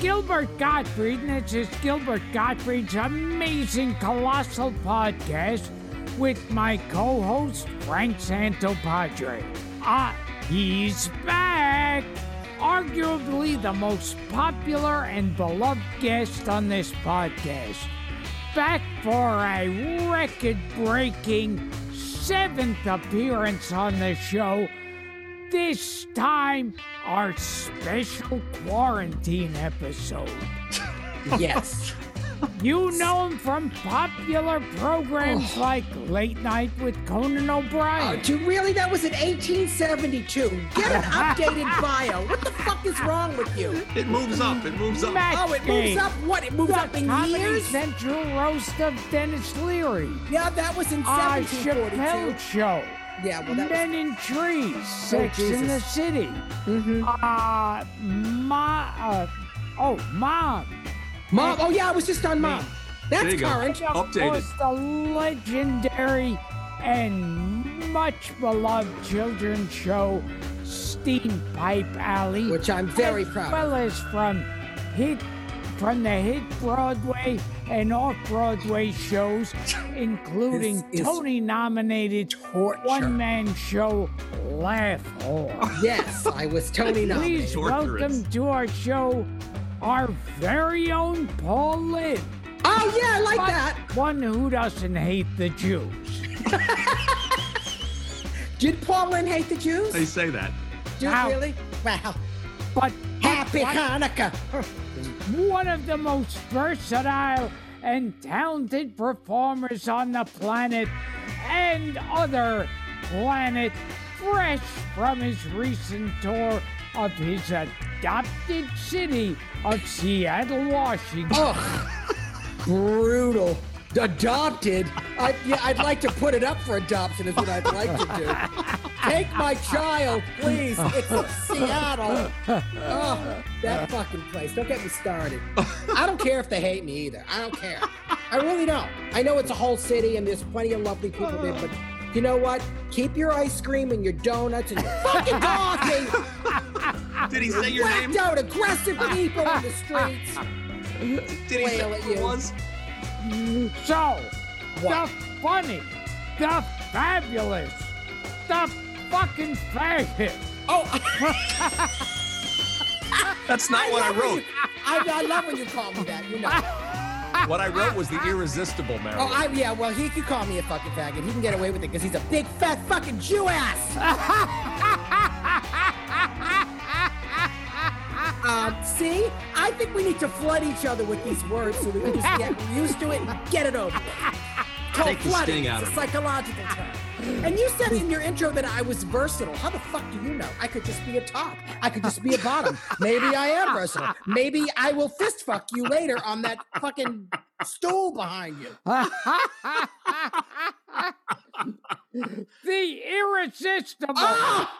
Gilbert Gottfried, and this is Gilbert Gottfried's amazing colossal podcast with my co-host Frank Santopadre. He's back! Arguably the most popular and beloved guest on this podcast. Back for a record-breaking 7th appearance on the show. This time, our special quarantine episode. Yes. You know him from popular programs like Late Night with Conan O'Brien. Really? That was in 1872. Get an updated bio. What the fuck is wrong with you? It moves up. Matt Gaetz. Moves up what? It moves up in years? The Comedy Central roast of Dennis Leary. Yeah, that was in 1742. Chappelle Show. Yeah, well, that Men in Trees, Sex in the City. Mm-hmm. Mom. Oh, yeah, I was just on Mom. That's current. Updated. Of course, the legendary and much-beloved children's show, Steampipe Alley. Which I'm very proud of. As well as from the hit Broadway and off-Broadway shows, including Tony-nominated one-man show, Laugh Hall. Yes, I was Tony-nominated. Please welcome to our show, our very own Paul Lynde. Oh, yeah, I like that. One who doesn't hate the Jews. Did Paul Lynde hate the Jews? They say that. Really? Wow. But Happy Hanukkah. One of the most versatile and talented performers on the planet and other planet, fresh from his recent tour of his adopted city of Seattle, Washington. Oh, brutal. Adopted? I'd like to put it up for adoption is what I'd like to do. Take my child, please. It's Seattle. Oh, that fucking place. Don't get me started. I don't care if they hate me either. I don't care. I really don't. I know it's a whole city and there's plenty of lovely people there, but you know what? Keep your ice cream and your donuts and your fucking coffee. Did he say your name? Whacked out aggressive people in the streets. Did he say it was? So, what? The funny, the fabulous, the fucking faggot. Oh. That's not what I wrote. I love when you call me that, you know. What I wrote was the irresistible Mario. Oh, yeah, well, he could call me a fucking faggot. He can get away with it because he's a big, fat fucking Jew ass. See? I think we need to flood each other with these words so that we just get used to it and get it over. Take the sting out of it. It's a psychological term. And you said in your intro that I was versatile. How the fuck do you know? I could just be a top. I could just be a bottom. Maybe I am versatile. Maybe I will fist fuck you later on that fucking stool behind you. The irresistible. Oh!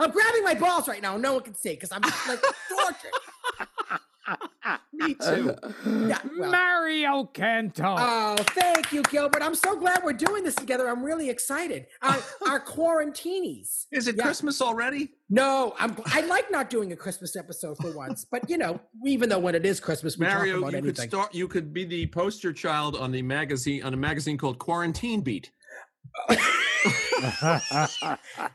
I'm grabbing my balls right now. No one can see because I'm just like tortured. 22. Well, Mario Cantone. Oh, thank you, Gilbert. I'm so glad we're doing this together. I'm really excited. Our quarantinis. Is it Christmas already? No, I like not doing a Christmas episode for once, but even though when it is Christmas, we talk about anything. You could be the poster child on the magazine called Quarantine Beat.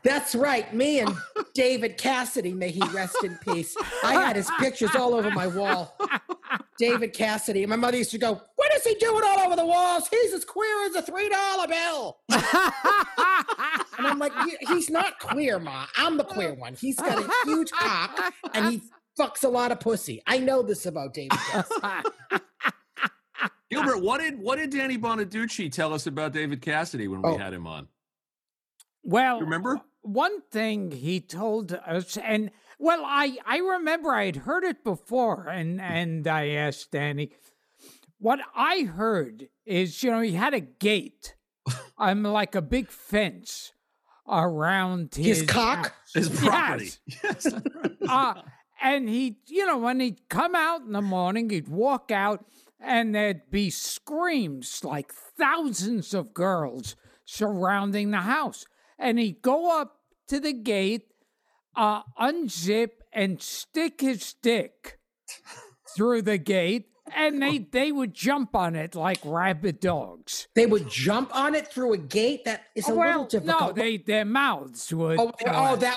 That's right. Me and David Cassidy, may he rest in peace. I had his pictures all over my wall. David Cassidy. And my mother used to go, "What is he doing all over the walls? He's as queer as a $3 bill." And I'm like, "He's not queer, Ma. I'm the queer one. He's got a huge cock and he fucks a lot of pussy. I know this about David Cassidy." Gilbert, what did Danny Bonaduce tell us about David Cassidy when we had him on? Well, remember one thing he told us, and I remember I had heard it before, and I asked Danny. What I heard is, he had a gate, like a big fence around his cock, his property. Yes. And he, when he'd come out in the morning, he'd walk out. And there'd be screams, like thousands of girls surrounding the house. And he'd go up to the gate, unzip, and stick his dick through the gate. And they would jump on it like rabid dogs. They would jump on it through a gate? That is a little difficult. No, their mouths would.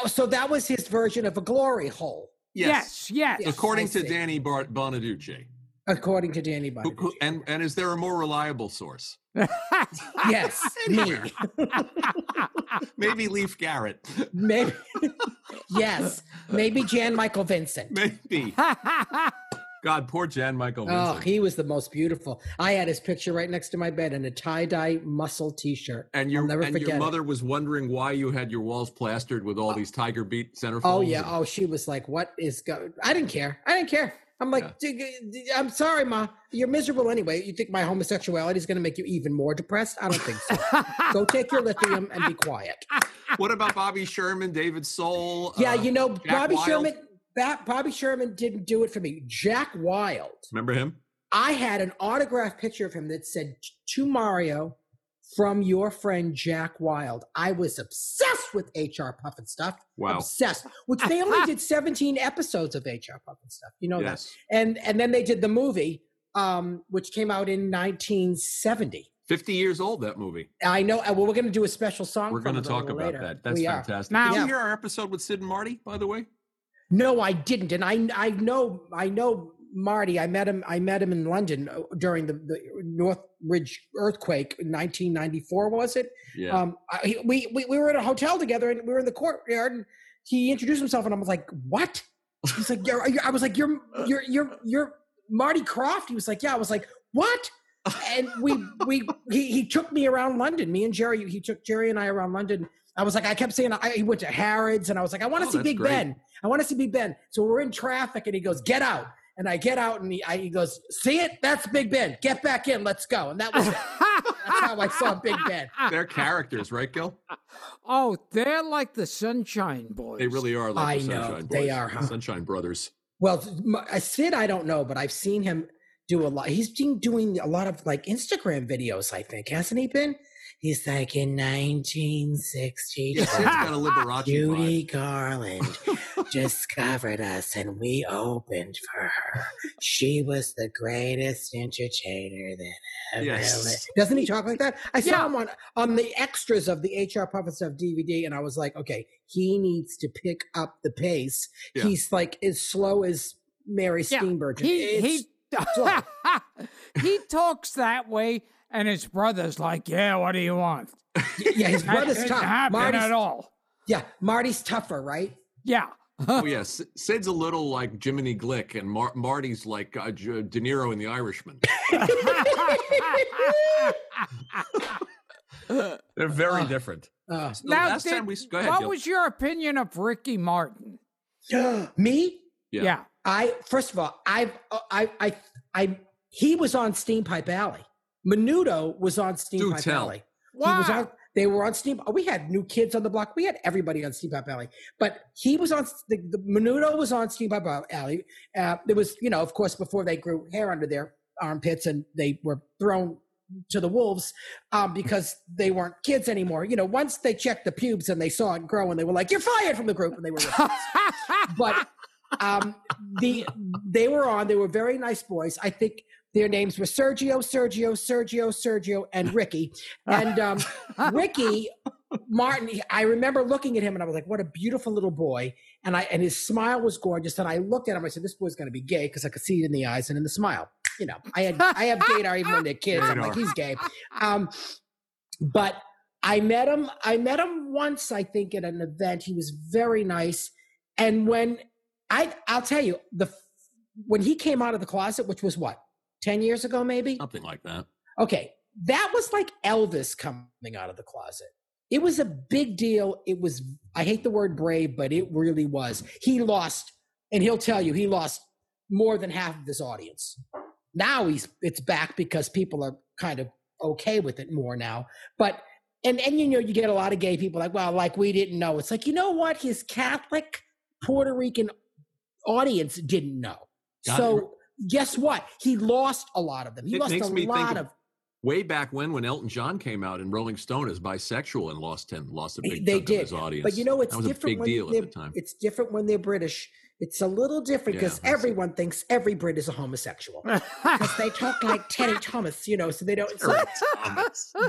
So that was his version of a glory hole. Yes. According to Danny Bonaduce. According to Danny Bonaduce. And is there a more reliable source? Yes, me. Maybe Leif Garrett. Maybe. Yes, maybe Jan Michael Vincent. Maybe. God, poor Jan Michael Vincent. Oh, he was the most beautiful. I had his picture right next to my bed in a tie-dye muscle T-shirt. And your mother was wondering why you had your walls plastered with all these tiger beat centerfolds. Oh, yeah. She was like, what is going on? I didn't care. I'm like, I'm sorry, Ma. You're miserable anyway. You think my homosexuality is going to make you even more depressed? I don't think so. Go take your lithium and be quiet. What about Bobby Sherman, David Soul? Yeah, Jack Bobby Wild? Sherman. Bobby Sherman didn't do it for me. Jack Wild. Remember him? I had an autographed picture of him that said, "To Mario, from your friend Jack Wild." I was obsessed with H.R. Pufnstuf. Wow. Obsessed. Which they only did 17 episodes of H.R. Pufnstuf. That. And then they did the movie, which came out in 1970. 50 years old, that movie. I know. Well, we're going to do a special song. We're going to talk about later. That. That's fantastic. Now, did you hear our episode with Sid and Marty, by the way? No, I didn't. And I know Marty. I met him in London during the Northridge earthquake in 1994, was it? Yeah. We were at a hotel together and we were in the courtyard and he introduced himself and I was like, "What?" He's like, I was like, "You're Marty Krofft." He was like, "Yeah." I was like, "What?" And he took me around London. Me and Jerry, he took Jerry and I around London. I was like, I kept saying, he went to Harrods and I was like, "I want to see Big Ben. I want to see Big Ben." So we're in traffic and he goes, "Get out." And I get out and he goes, "See it? That's Big Ben. Get back in. Let's go." And that was it. That's how I saw Big Ben. They're characters, right, Gil? Oh, they're like the Sunshine Boys. They really are like the Sunshine Boys. They are, huh? Sunshine Brothers. Well, Sid, I don't know, but I've seen him do a lot. He's been doing a lot of like Instagram videos, I think, hasn't he been? He's like, in 1960, Judy Garland discovered us and we opened for her. She was the greatest entertainer that ever lived. Doesn't he talk like that? I saw him on the extras of the H.R. Pufnstuf DVD and I was like, okay, he needs to pick up the pace. Yeah. He's like as slow as Mary Steenburgen. He talks that way. And his brother's like, "Yeah, what do you want?" Yeah, his brother's tough. Marty's at all. Yeah, Marty's tougher, right? Yeah. Oh, yes. Sid's a little like Jiminy Glick, and Marty's like De Niro in The Irishman. They're very different. What was your opinion of Ricky Martin? Me? Yeah. First of all, he was on Steampipe Alley. Menudo was on Steampipe Alley. Wow. They were on Steampipe. We had New Kids on the Block. We had everybody on Steampipe Alley. But he was on the Menudo was on Steampipe Alley. There was, you know, of course, before they grew hair under their armpits and they were thrown to the wolves because they weren't kids anymore. You know, once they checked the pubes and they saw it grow and they were like, "You're fired from the group," and they were but they were on. They were very nice boys. I think their names were Sergio, and Ricky. And Ricky Martin, I remember looking at him and I was like, what a beautiful little boy. And his smile was gorgeous. And I looked at him, I said, this boy's going to be gay because I could see it in the eyes and in the smile. You know, I have gaydar even when they're kids. I'm like, he's gay. But I met him once, I think, at an event. He was very nice. And when I'll tell you, when he came out of the closet, which was what, 10 years ago maybe? Something like that. Okay. That was like Elvis coming out of the closet. It was a big deal. It was, I hate the word brave, but it really was. He lost, and he'll tell you, he lost more than half of his audience. Now it's back because people are kind of okay with it more now. But and you know, you get a lot of gay people like, well, like we didn't know. It's like, you know what? His Catholic Puerto Rican audience didn't know. So guess what? He lost a lot of them. He lost a lot of. Way back when Elton John came out and Rolling Stone is bisexual and lost a big chunk of his audience. But you know, it's different. That was a big deal at the time. It's different when they're British. It's a little different because everyone thinks every Brit is a homosexual because they talk like Teddy Thomas, you know. So they don't.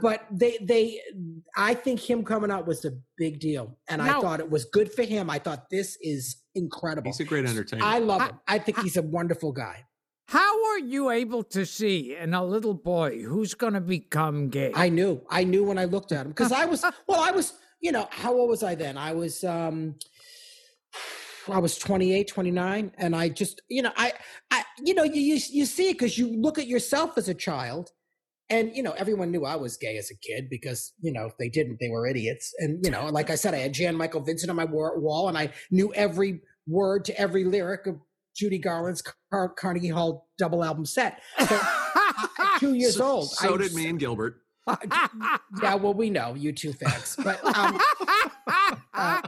But I think him coming out was a big deal, and I thought it was good for him. I thought this is incredible. He's a great entertainer. I love him. I think he's a wonderful guy. How are you able to see in a little boy who's going to become gay? I knew when I looked at him because I was, you know, how old was I then? I was 28, 29. And I just, you know, you see it because you look at yourself as a child and, you know, everyone knew I was gay as a kid because, you know, if they didn't, they were idiots. And, you know, like I said, I had Jan Michael Vincent on my wall and I knew every word to every lyric of Judy Garland's Carnegie Hall double album set. So, 2 years old. So did me and Gilbert. Yeah, well, we know you two fags. But I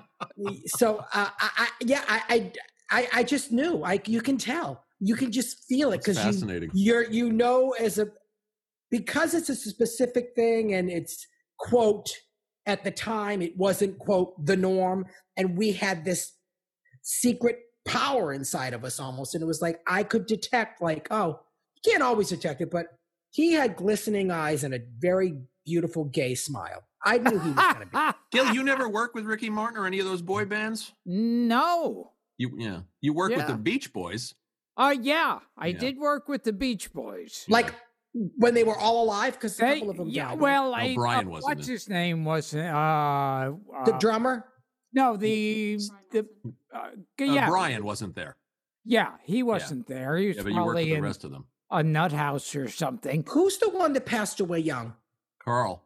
just knew. Like you can tell, you can just feel it because because it's a specific thing and it's quote at the time it wasn't quote the norm and we had this secret power inside of us almost. And it was like, I could detect like, oh, you can't always detect it, but he had glistening eyes and a very beautiful gay smile. I knew he was going to be. Gil, you never worked with Ricky Martin or any of those boy bands? No. You worked with the Beach Boys. I did work with the Beach Boys. Like when they were all alive? Because a couple of them died. Well, Brian wasn't. What's his name? Wasn't the drummer? No, Brian wasn't there. Yeah, he wasn't there. He was but you worked with the rest of them. A nut house or something. Who's the one that passed away young? Carl.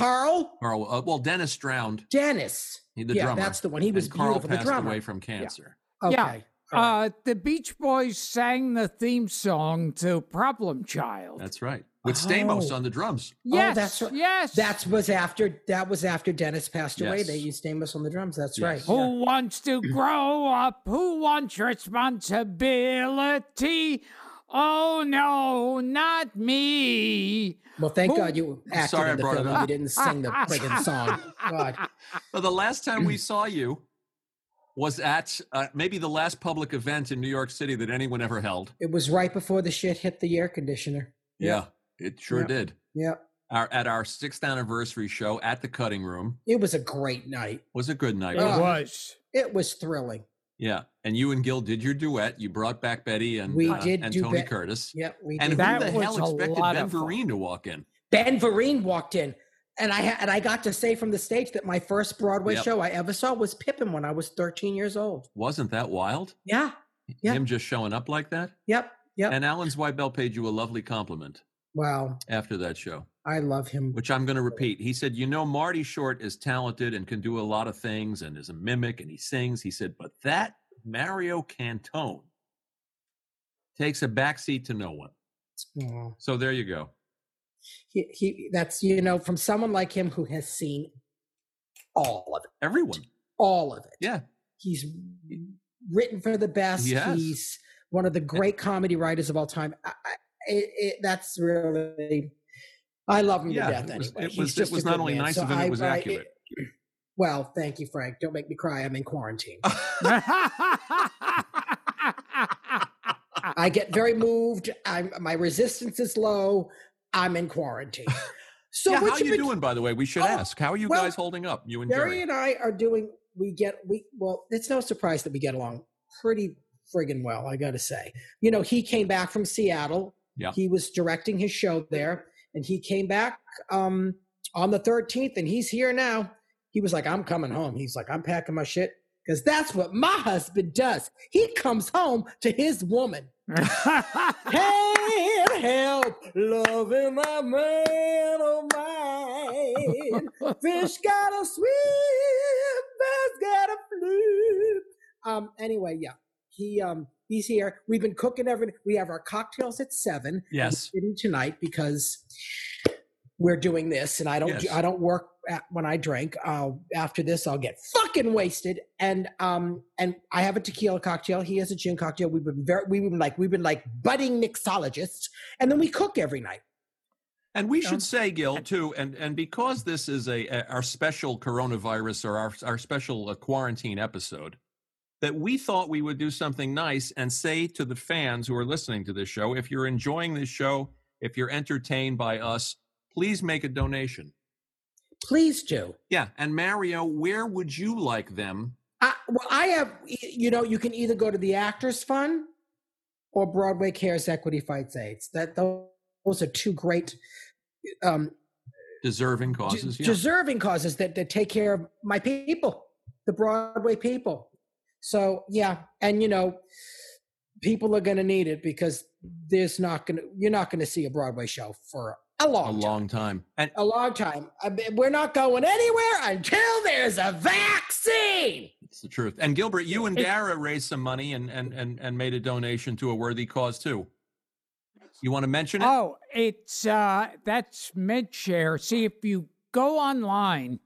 Well, Dennis drowned. Dennis. The drummer. That's the one. He was beautiful. Carl passed away from cancer. Yeah. Okay. Yeah. Right. The Beach Boys sang the theme song to Problem Child. That's right. With Stamos on the drums. Yes, that's right. Yes. That was after Dennis passed away. They used Stamos on the drums. That's right. Who wants to grow up? Who wants responsibility? Oh no, not me. Well, thank God you acted in the film. You didn't sing the friggin' song. God. Well, the last time we saw you was at maybe the last public event in New York City that anyone ever held. It was right before the shit hit the air conditioner. Yeah. It sure did. Yeah. At our 6th anniversary show at the Cutting Room. It was a great night. It was a good night. It was. It was thrilling. Yeah. And you and Gil did your duet. You brought back Betty and Tony Curtis. Yeah, we did. And who the hell expected Ben Vereen to walk in? Ben Vereen walked in. And I got to say from the stage that my first Broadway show I ever saw was Pippin when I was 13 years old. Wasn't that wild? Yeah. Him just showing up like that? Yep. And Alan Zweibel paid you a lovely compliment. Wow. After that show. I love him. Which I'm going to repeat. He said, you know, Marty Short is talented and can do a lot of things and is a mimic and he sings. He said, but that Mario Cantone takes a backseat to no one. Aww. So there you go. He that's, you know, from someone like him who has seen all of it. Everyone. All of it. Yeah. He's written for the best. Yes. He's one of the great comedy writers of all time. That's really, I love him to death anyway. It was not only nice of him, it was accurate. Well, thank you, Frank. Don't make me cry. I'm in quarantine. I get very moved. My resistance is low. I'm in quarantine. So yeah, how are you doing, by the way? We should ask. How are you guys holding up? You and Jerry and I are doing. Well, it's no surprise that we get along pretty friggin' well. I got to say, you know, he came back from Seattle. Yeah. He was directing his show there, and he came back on the 13th, and he's here now. He was like, I'm coming home. He's like, I'm packing my shit. Because that's what my husband does. He comes home to his woman. Can't help loving my man of mine. Fish got a swim, birds got a flip. Anyway, yeah, he's here. We've been cooking everything. We have our cocktails at 7. Yes. Tonight because we're doing this, and I don't work when I drink. After this, I'll get fucking wasted, and I have a tequila cocktail. He has a gin cocktail. We've been like budding mixologists, and then we cook every night. And we should say, Gil, too, and because this is our special coronavirus or our special quarantine episode, that we thought we would do something nice and say to the fans who are listening to this show, if you're enjoying this show, if you're entertained by us, please make a donation. Please do. Yeah. And Mario, where would you like them? I have, you know, you can either go to the Actors Fund or Broadway Cares Equity Fights AIDS. Those are two great deserving causes. Deserving causes that take care of my people, the Broadway people. So, yeah. And, you know, people are going to need it because you're not going to see a Broadway show for a long time. And a long time. We're not going anywhere until there's a vaccine. It's the truth. And Gilbert, you and Dara raised some money and made a donation to a worthy cause too. You want to mention it? Oh, it's that's MedShare. See, if you go online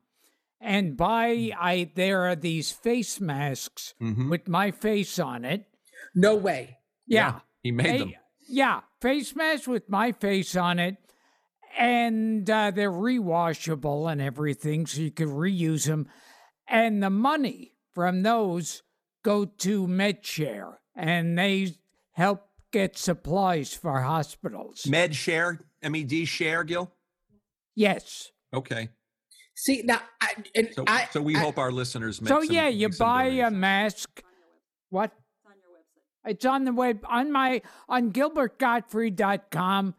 and buy, there are these face masks with my face on it. No way. Yeah. He made them. Yeah, face masks with my face on it. And they're rewashable and everything, so you can reuse them. And the money from those go to MedShare, and they help get supplies for hospitals. MedShare, M-E-D-Share, Gil? Yes. Okay. See, now... So we hope our listeners make some... So, yeah, you buy a mask. What? It's on your website. It's on the web. On GilbertGottfried.com.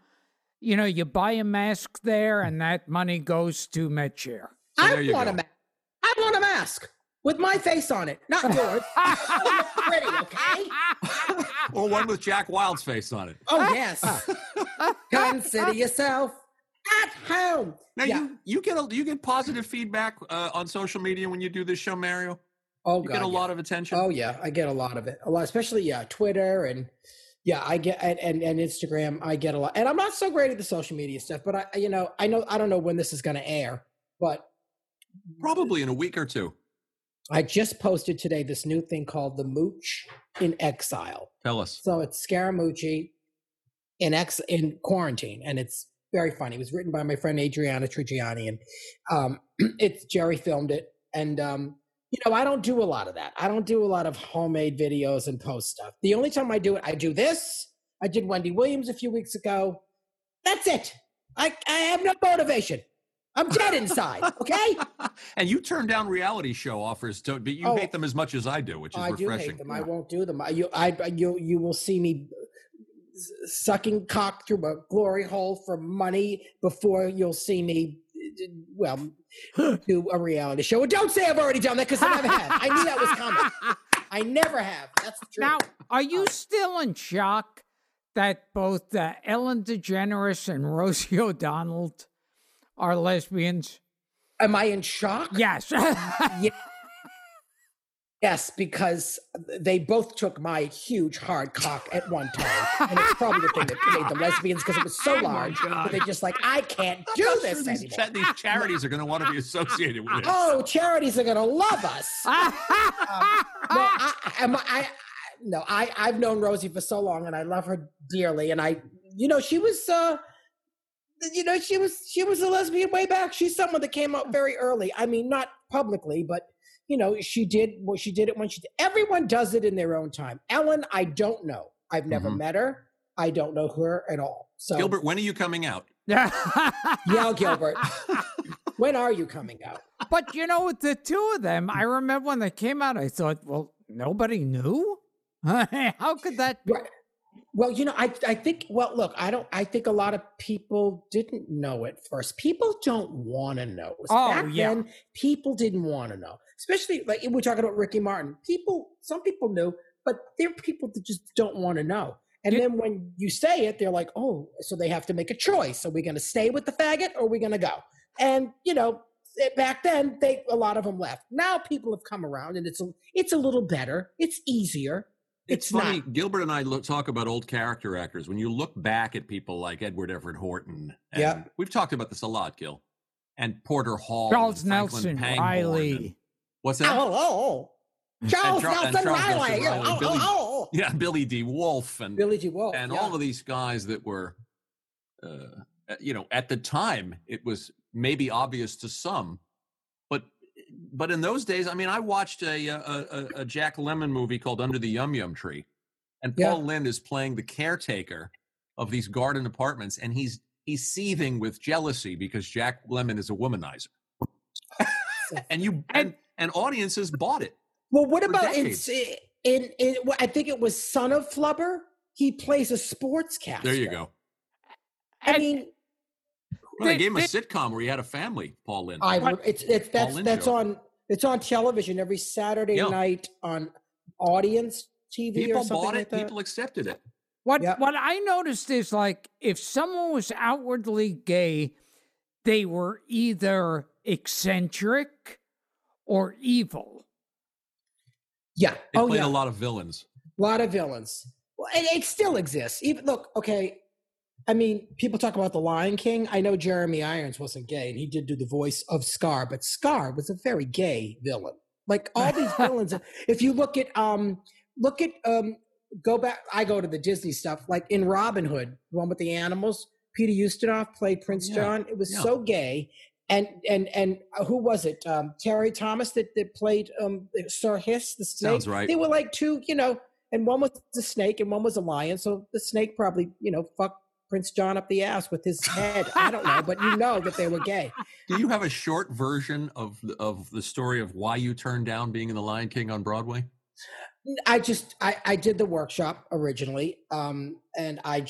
You know, you buy a mask there, and that money goes to MedShare. So I want a mask with my face on it, not yours. Pretty, okay? Or one with Jack Wild's face on it. Oh, yes. Consider yourself at home. Now, you get positive feedback on social media when you do this show, Mario? Oh, God, you get a lot of attention? Oh, yeah, I get a lot of it. A lot, especially, Twitter and... Yeah, I get and Instagram, I get a lot. And I'm not so great at the social media stuff, but I don't know when this is going to air, but probably in a week or two. I just posted today this new thing called The Mooch in Exile. Tell us. So it's Scaramucci in quarantine, and it's very funny. It was written by my friend Adriana Trigiani, and Jerry filmed it, and you know, I don't do a lot of that. I don't do a lot of homemade videos and post stuff. The only time I do it, I do this. I did Wendy Williams a few weeks ago. That's it. I have no motivation. I'm dead inside, okay? And you turn down reality show offers, but you hate them as much as I do, which is refreshing. I do hate them. I won't do them. You will see me sucking cock through a glory hole for money before you'll see me do a reality show. Don't say I've already done that, because I never have. I knew that was coming. I never have. That's the truth. Now, are you still in shock that both Ellen DeGeneres and Rosie O'Donnell are lesbians? Am I in shock? Yes. Yeah. Yes, because they both took my huge hard cock at one time. And it's probably the thing that made them lesbians because it was so large. But they're just like, I can't do this anymore. These charities are going to want to be associated with it. Oh, charities are going to love us. I've known Rosie for so long and I love her dearly. And she was a lesbian way back. She's someone that came out very early. I mean, not publicly, but she did it when she did. Everyone does it in their own time. Ellen, I don't know. I've never met her. I don't know her at all. So Gilbert, when are you coming out? Yeah, Gilbert. When are you coming out? But with the two of them, I remember when they came out, I thought, well, nobody knew? How could that be? Right. Well, I think a lot of people didn't know at first. People don't want to know. Back then, people didn't want to know. Especially, like, we're talking about Ricky Martin. Some people knew, but there are people that just don't want to know. And then when you say it, they're like, oh, so they have to make a choice. Are we going to stay with the faggot or are we going to go? And, back then, a lot of them left. Now people have come around and it's a little better. It's easier. It's funny, Gilbert and I talk about old character actors. When you look back at people like Edward Everett Horton, and we've talked about this a lot, Gil, and Porter Hall, Charles Nelson Reilly. What's that? Charles Nelson Reilly. Yeah, Billy De Wolfe and all of these guys that were, at the time it was maybe obvious to some. But in those days, I mean, I watched a Jack Lemmon movie called Under the Yum Yum Tree, and Paul Lynde is playing the caretaker of these garden apartments, and he's seething with jealousy because Jack Lemmon is a womanizer, and audiences bought it. Well, what about in? I think it was Son of Flubber. He plays a sportscaster. There you go. I mean. Well, they gave him a sitcom where he had a family, Paul Lynde. It's on television every Saturday night on Audience TV. People or something bought it. Like that. People accepted it. What I noticed is, like, if someone was outwardly gay, they were either eccentric or evil. Yeah. They played a lot of villains. Well, it still exists. People talk about the Lion King. I know Jeremy Irons wasn't gay, and he did do the voice of Scar, but Scar was a very gay villain. Like, all these villains, if you look at, go back, I go to the Disney stuff, like in Robin Hood, the one with the animals, Peter Ustinov played Prince John. It was so gay. And who was it? Terry Thomas that played Sir Hiss, the snake. Sounds right. They were like two, and one was a snake and one was a lion, so the snake probably, fucked Prince John up the ass with his head. I don't know, but that they were gay. Do you have a short version of the story of why you turned down being in The Lion King on Broadway? I did the workshop originally, and I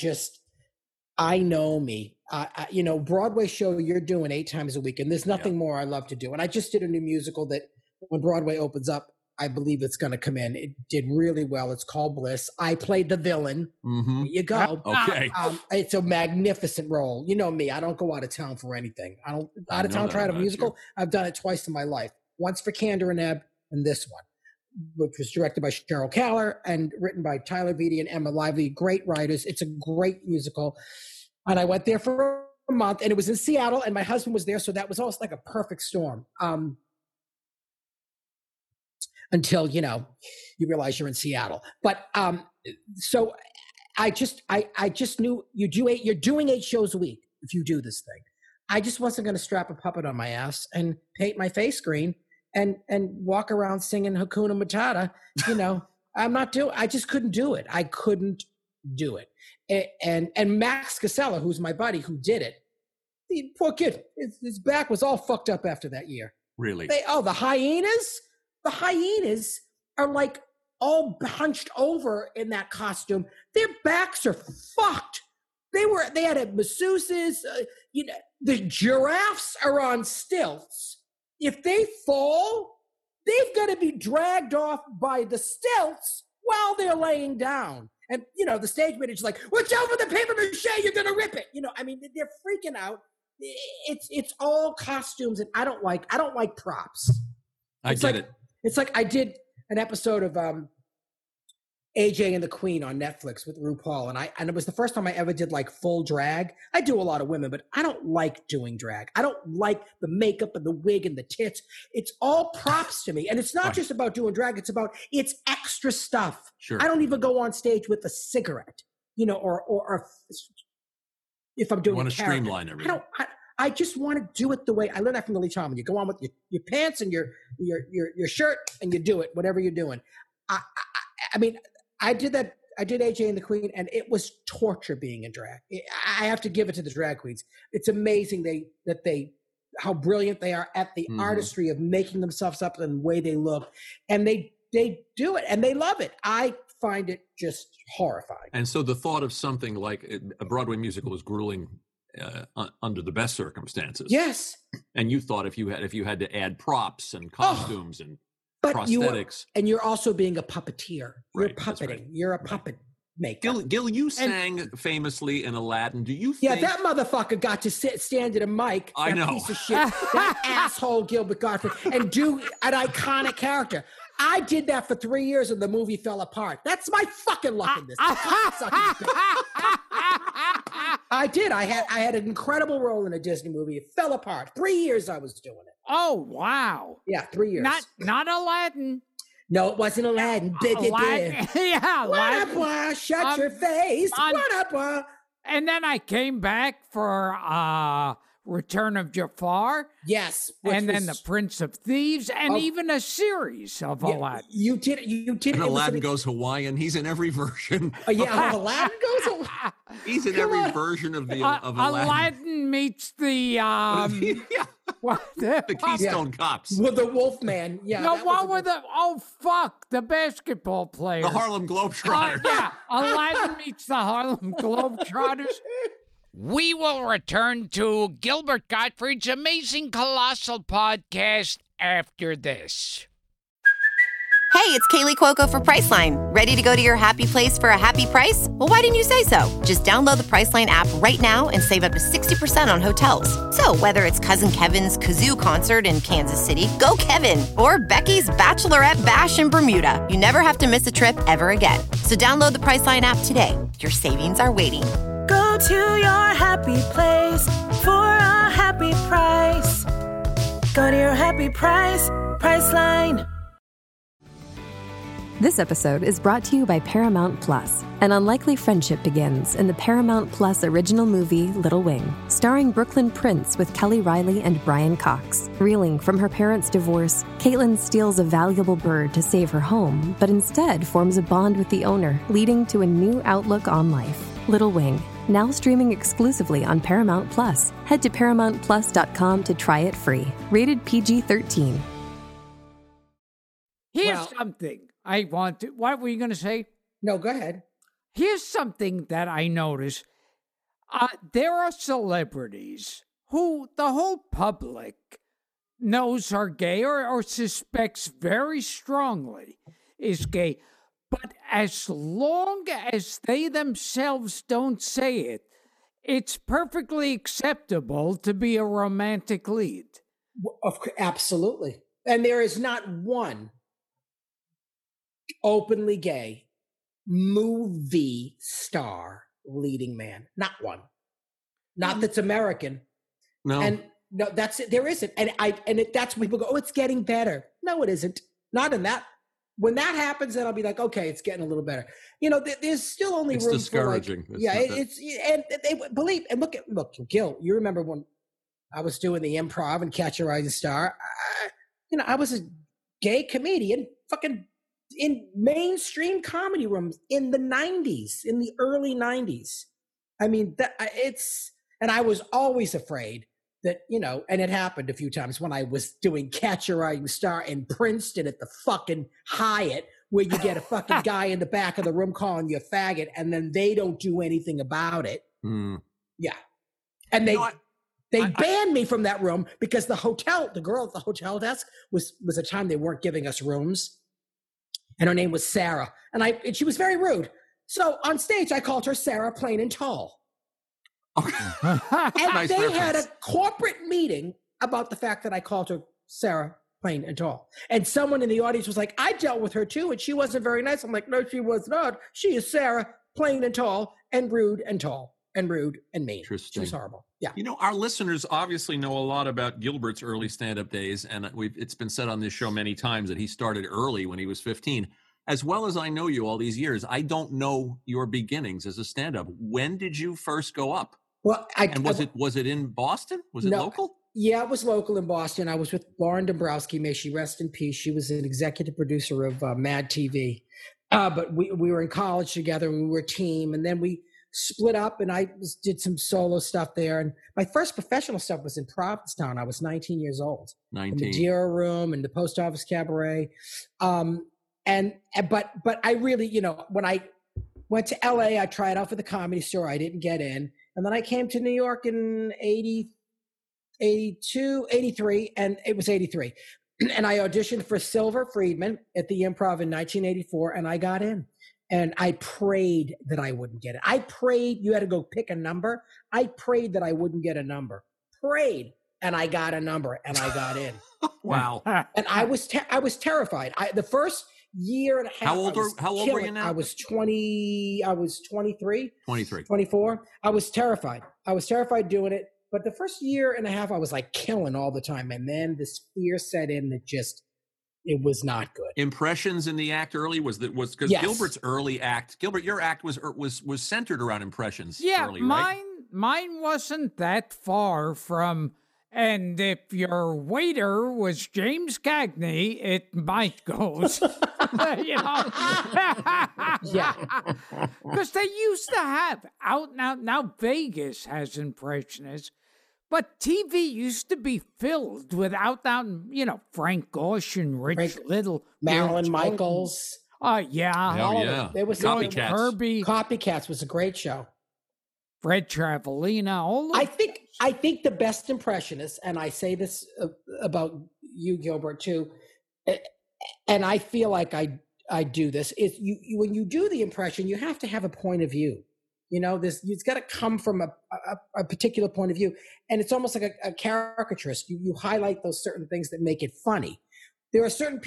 know me. Broadway show you're doing 8 times a week, and there's nothing more I love to do. And I just did a new musical that when Broadway opens up, I believe it's going to come in. It did really well. It's called Bliss. I played the villain. Mm-hmm. There you go. Okay. It's a magnificent role. You know me. I don't go out of town for anything. I don't out of town try out a musical. You. I've done it twice in my life. Once for Candor and Ebb, and this one, which was directed by Cheryl Keller and written by Tyler Beatty and Emma Lively. Great writers. It's a great musical. And I went there for a month, and it was in Seattle, and my husband was there, so that was almost like a perfect storm. Until, you realize you're in Seattle. But so I just knew you're doing 8 shows a week if you do this thing. I just wasn't going to strap a puppet on my ass and paint my face green and walk around singing Hakuna Matata. I just couldn't do it. I couldn't do it. And Max Casella, who's my buddy who did it, the poor kid, his back was all fucked up after that year. Really? The hyenas? The hyenas are like all hunched over in that costume. Their backs are fucked. They had masseuses. The giraffes are on stilts. If they fall, they've got to be dragged off by the stilts while they're laying down. And the stage manager's like, "Watch out for the paper mache, you're gonna rip it." They're freaking out. It's all costumes, and I don't like props. I get it. It's like I did an episode of AJ and the Queen on Netflix with RuPaul, and it was the first time I ever did like full drag. I do a lot of women, but I don't like doing drag. I don't like the makeup and the wig and the tits. It's all props to me, and it's not just about doing drag. It's about it's extra stuff. Sure. I don't even go on stage with a cigarette, you know, or if I'm doing. You want to streamline everything? I just want to do it the way I learned that from Lily Tomlin. You go on with your pants and your shirt, and you do it whatever you're doing. I mean. I did that. I did AJ and the Queen, and it was torture being in drag. I have to give it to the drag queens. It's amazing how brilliant they are at the artistry of making themselves up and the way they look, and they do it and they love it. I find it just horrifying. And so the thought of something like a Broadway musical is grueling under the best circumstances. Yes. And you thought if you had to add props and costumes and. But prosthetics. You're also being a puppeteer. You're puppeting. Right. You're a puppet maker. Gil, you sang famously in Aladdin. Do you think... Yeah, that motherfucker got to stand at a mic. I know. Piece of shit. That asshole Gilbert Gottfried. And do an iconic character. I did that for 3 years and the movie fell apart. That's my fucking luck in this. I did. I had an incredible role in a Disney movie. It fell apart. 3 years I was doing it. Oh, wow. Yeah, 3 years. Not Aladdin. No, it wasn't Aladdin. Big again. Yeah, Aladdin. What up, shut your face. What up, and then I came back for... Return of Jafar. Yes. And then The Prince of Thieves and even a series of Aladdin. You did. And Aladdin goes Hawaiian. He's in every version. Aladdin goes Hawaiian. He's in every version of Aladdin. Aladdin meets the... the Keystone Cops. With the Wolfman. Yeah. No, what were the... Oh, fuck. The basketball players. The Harlem Globetrotters. Aladdin meets the Harlem Globetrotters. We will return to Gilbert Gottfried's Amazing Colossal Podcast after this. Hey, it's Kaylee Cuoco for Priceline. Ready to go to your happy place for a happy price? Well, why didn't you say so? Just download the Priceline app right now and save up to 60% on hotels. So whether it's Cousin Kevin's Kazoo Concert in Kansas City, go Kevin, or Becky's Bachelorette Bash in Bermuda, you never have to miss a trip ever again. So download the Priceline app today. Your savings are waiting. Go to your happy place for a happy price. Go to your happy price, Priceline. This episode is brought to you by Paramount Plus. An unlikely friendship begins in the Paramount Plus original movie, Little Wing, starring Brooklyn Prince with Kelly Riley and Brian Cox. Reeling from her parents' divorce, Caitlin steals a valuable bird to save her home, but instead forms a bond with the owner, leading to a new outlook on life. Little Wing. Now streaming exclusively on Paramount Plus. Head to ParamountPlus.com to try it free. Rated PG-13. Here's something I want to... What were you going to say? No, go ahead. Here's something that I notice. There are celebrities who the whole public knows are gay or suspects very strongly is gay. But as long as they themselves don't say it, it's perfectly acceptable to be a romantic lead. Absolutely. And there is not one openly gay movie star leading man. Not one. Not that's American. No. And no, that's it. There isn't. And that's when people go, oh, it's getting better. No, it isn't. Not in that. When that happens, then I'll be like, okay, it's getting a little better. You know, there's still only room for discouraging. Look, Gil, you remember when I was doing the improv and Catch a Rising Star? I was a gay comedian, fucking in mainstream comedy rooms in the '90s, in the early '90s. I mean, and I was always afraid. That, you know, and it happened a few times when I was doing Catch a Rising Star in Princeton at the fucking Hyatt, where you get a fucking guy in the back of the room calling you a faggot, and then they don't do anything about it. Mm. Yeah. And they banned me from that room because the girl at the hotel desk was a time they weren't giving us rooms. And her name was Sarah. And she was very rude. So on stage, I called her Sarah Plain and Tall. And nice they reference. Had a corporate meeting about the fact that I called her Sarah plane at all. And someone in the audience was like, I dealt with her too, and she wasn't very nice. I'm like, no, she was not. She is Sarah, plain and tall, and rude and tall, and rude and mean. Interesting. She's horrible. Yeah. You know, our listeners obviously know a lot about Gilbert's early stand-up days, and it's been said on this show many times that he started early when he was 15. As well as I know you all these years, I don't know your beginnings as a stand-up. When did you first go up? Well, was it in Boston? Was it local? Yeah, it was local in Boston. I was with Lauren Dombrowski. May she rest in peace. She was an executive producer of Mad TV. But we were in college together, and we were a team. And then we split up, and I did some solo stuff there. And my first professional stuff was in Provincetown. I was 19 years old. In the Dearer Room and the Post Office Cabaret. But I really, you know, when I went to LA, I tried out for the Comedy Store. I didn't get in. And then I came to New York in 83, and it was 83. And I auditioned for Silver Friedman at the Improv in 1984, and I got in. And I prayed that I wouldn't get it. I prayed. You had to go pick a number. I prayed that I wouldn't get a number. Prayed. And I got a number, and I got in. Wow. And I was terrified. The first year and a half. How old were you now? I was 24. I was terrified. Doing it. But the first year and a half, I was like killing all the time. And then this fear set in that it was not good. Impressions in the act early was because yes. Gilbert's early act, your act was centered around impressions. Yeah, early, right? Mine wasn't that far from, and if your waiter was James Cagney, it might goes. You know? Yeah. Because they used to have out and out. Now Vegas has impressionists, but TV used to be filled with out and out, you know, Frank Gosh and Rich Little. Marilyn Michaels. Yeah. There was Copycats. Herbie. Copycats was a great show. Fred Travolina, all of I think the best impressionist, and I say this about you, Gilbert, too, and I feel like I do this, is you when you do the impression, you have to have a point of view. You know, it's got to come from a particular point of view, and it's almost like a caricaturist. You highlight those certain things that make it funny. There are certain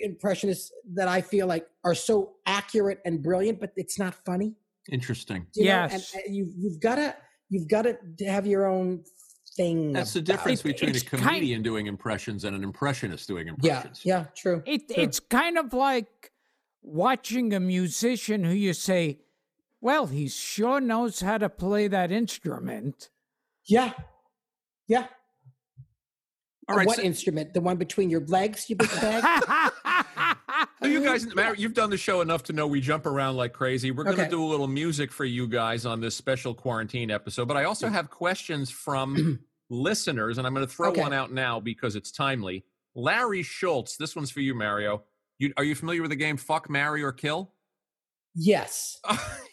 impressionists that I feel like are so accurate and brilliant, but it's not funny. Interesting. Yes. And you've got to have your own thing. That's the difference between a comedian doing impressions and an impressionist doing impressions. Yeah, true. It's kind of like watching a musician who you say, well, he sure knows how to play that instrument. Yeah. Yeah. All right, what instrument? The one between your legs, you big bag? So you guys, you've done the show enough to know we jump around like crazy. We're going to do a little music for you guys on this special quarantine episode. But I also have questions from listeners, and I'm going to throw one out now because it's timely. Larry Schultz, this one's for you, Mario. Are you familiar with the game Fuck, Marry, or Kill? Yes.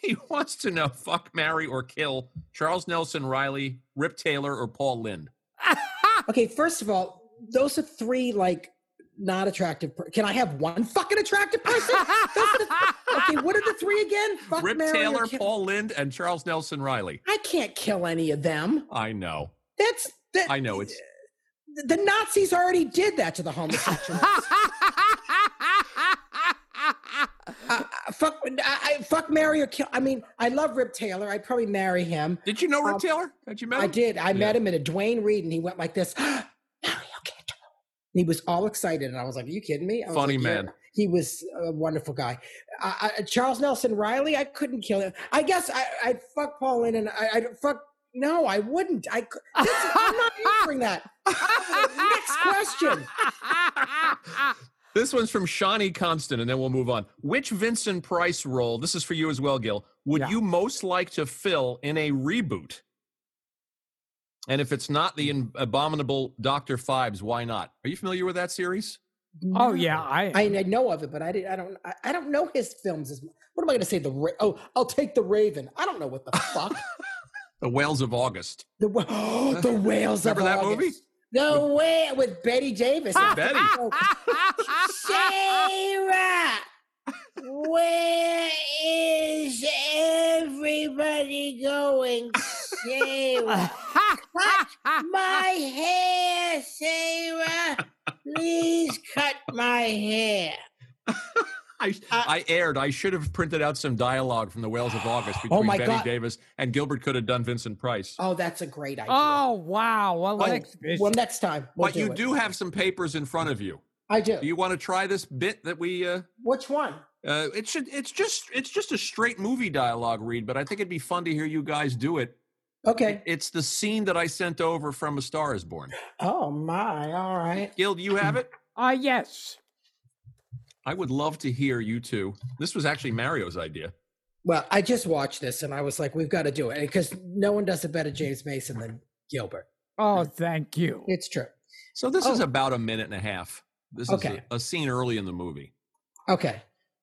He wants to know, fuck, marry, or kill Charles Nelson Reilly, Rip Taylor, or Paul Lynde. Okay, first of all, those are three, like, not attractive. Can I have one fucking attractive person? Okay, what are the three again? Fuck, Rip Mary, Taylor, Paul Lynde, and Charles Nelson Reilly. I can't kill any of them. I know. I know it's. The Nazis already did that to the homosexuals. Fuck, marry, or kill. I mean, I love Rip Taylor. I'd probably marry him. Did you know Rip Taylor? Did you met him? I did. I met him at a Dwayne Reed, and he went like this. He was all excited, and I was like, are you kidding me? Funny, like, man. Yeah. He was a wonderful guy. Charles Nelson Reilly, I couldn't kill him. I guess I'd fuck Paul Lynde, and no, I wouldn't. I'm not answering that. Next question. This one's from Shawnee Constant, and then we'll move on. Which Vincent Price role, this is for you as well, Gil, would you most like to fill in a reboot? And if it's not the abominable Dr. Fives, why not? Are you familiar with that series? Oh yeah, I know of it, but I don't know his films as much. What am I going to say? I'll take the Raven. I don't know what the fuck. The Whales of August. The Whales of August. Remember that movie? No way, with Betty Davis. And Betty. Sarah, where is everybody going? Sarah. Cut my hair, Sarah. Leave my hair. I aired. I should have printed out some dialogue from The Whales of August between Betty Davis and Gilbert could have done Vincent Price. Oh, that's a great idea. Oh, wow. Well, next time. But you do have some papers in front of you. I do. Do you want to try this bit that we... Which one? It's just a straight movie dialogue read, but I think it'd be fun to hear you guys do it. Okay. It's the scene that I sent over from A Star Is Born. Oh, my. All right. Gil, do you have it? Yes. I would love to hear you two. This was actually Mario's idea. Well, I just watched this and I was like, we've got to do it because no one does it better James Mason than Gilbert. Oh, thank you. It's true. So this is about a minute and a half. This is a scene early in the movie. Okay.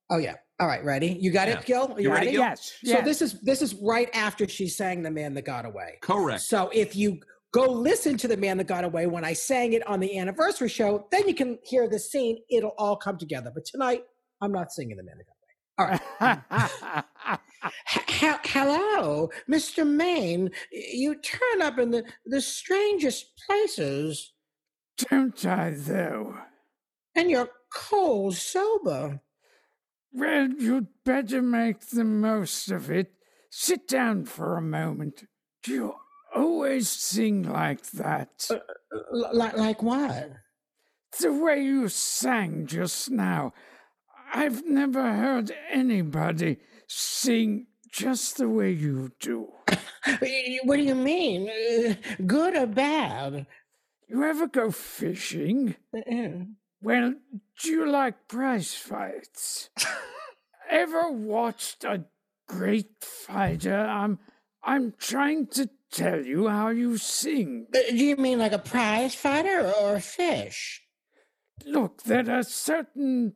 Oh, yeah. All right. Ready? You got it, Gil? You ready, Gil? Yes. So this is right after she sang The Man That Got Away. Correct. So if you go listen to The Man That Got Away when I sang it on the anniversary show, then you can hear the scene. It'll all come together. But tonight, I'm not singing The Man That Got Away. All right. Hello, Mr. Maine. You turn up in the strangest places. Don't I, though? And you're cold sober. Well, you'd better make the most of it. Sit down for a moment. Do you always sing like that? Like what? The way you sang just now. I've never heard anybody sing just the way you do. What do you mean? Good or bad? You ever go fishing? Well, do you like prize fights? Ever watched a great fighter? I'm trying to tell you how you sing. Do you mean like a prize fighter or a fish? Look, there are certain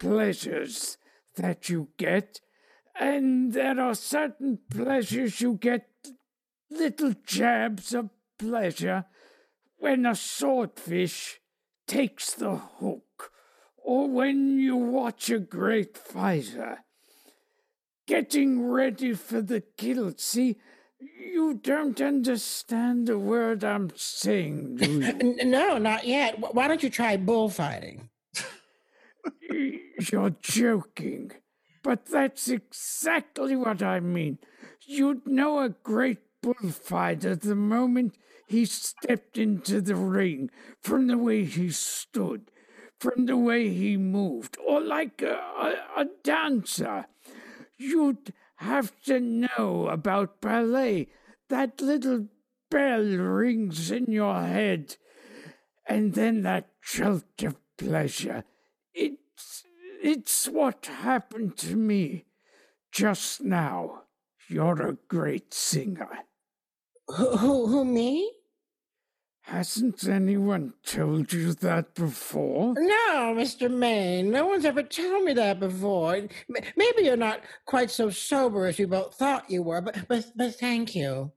pleasures that you get, and there are certain pleasures you get little jabs of pleasure when a swordfish takes the hook, or when you watch a great fighter. Getting ready for the kill. See, you don't understand the word I'm saying, do you? No, not yet. Why don't you try bullfighting? You're joking, but that's exactly what I mean. You'd know a great bullfighter the moment he stepped into the ring, from the way he stood, from the way he moved, or like a dancer. You'd have to know about ballet. That little bell rings in your head, and then that jolt of pleasure. It's what happened to me just now. You're a great singer. Who, me? Hasn't anyone told you that before? No, Mr. Maine. No one's ever told me that before. Maybe you're not quite so sober as you both thought you were, but thank you.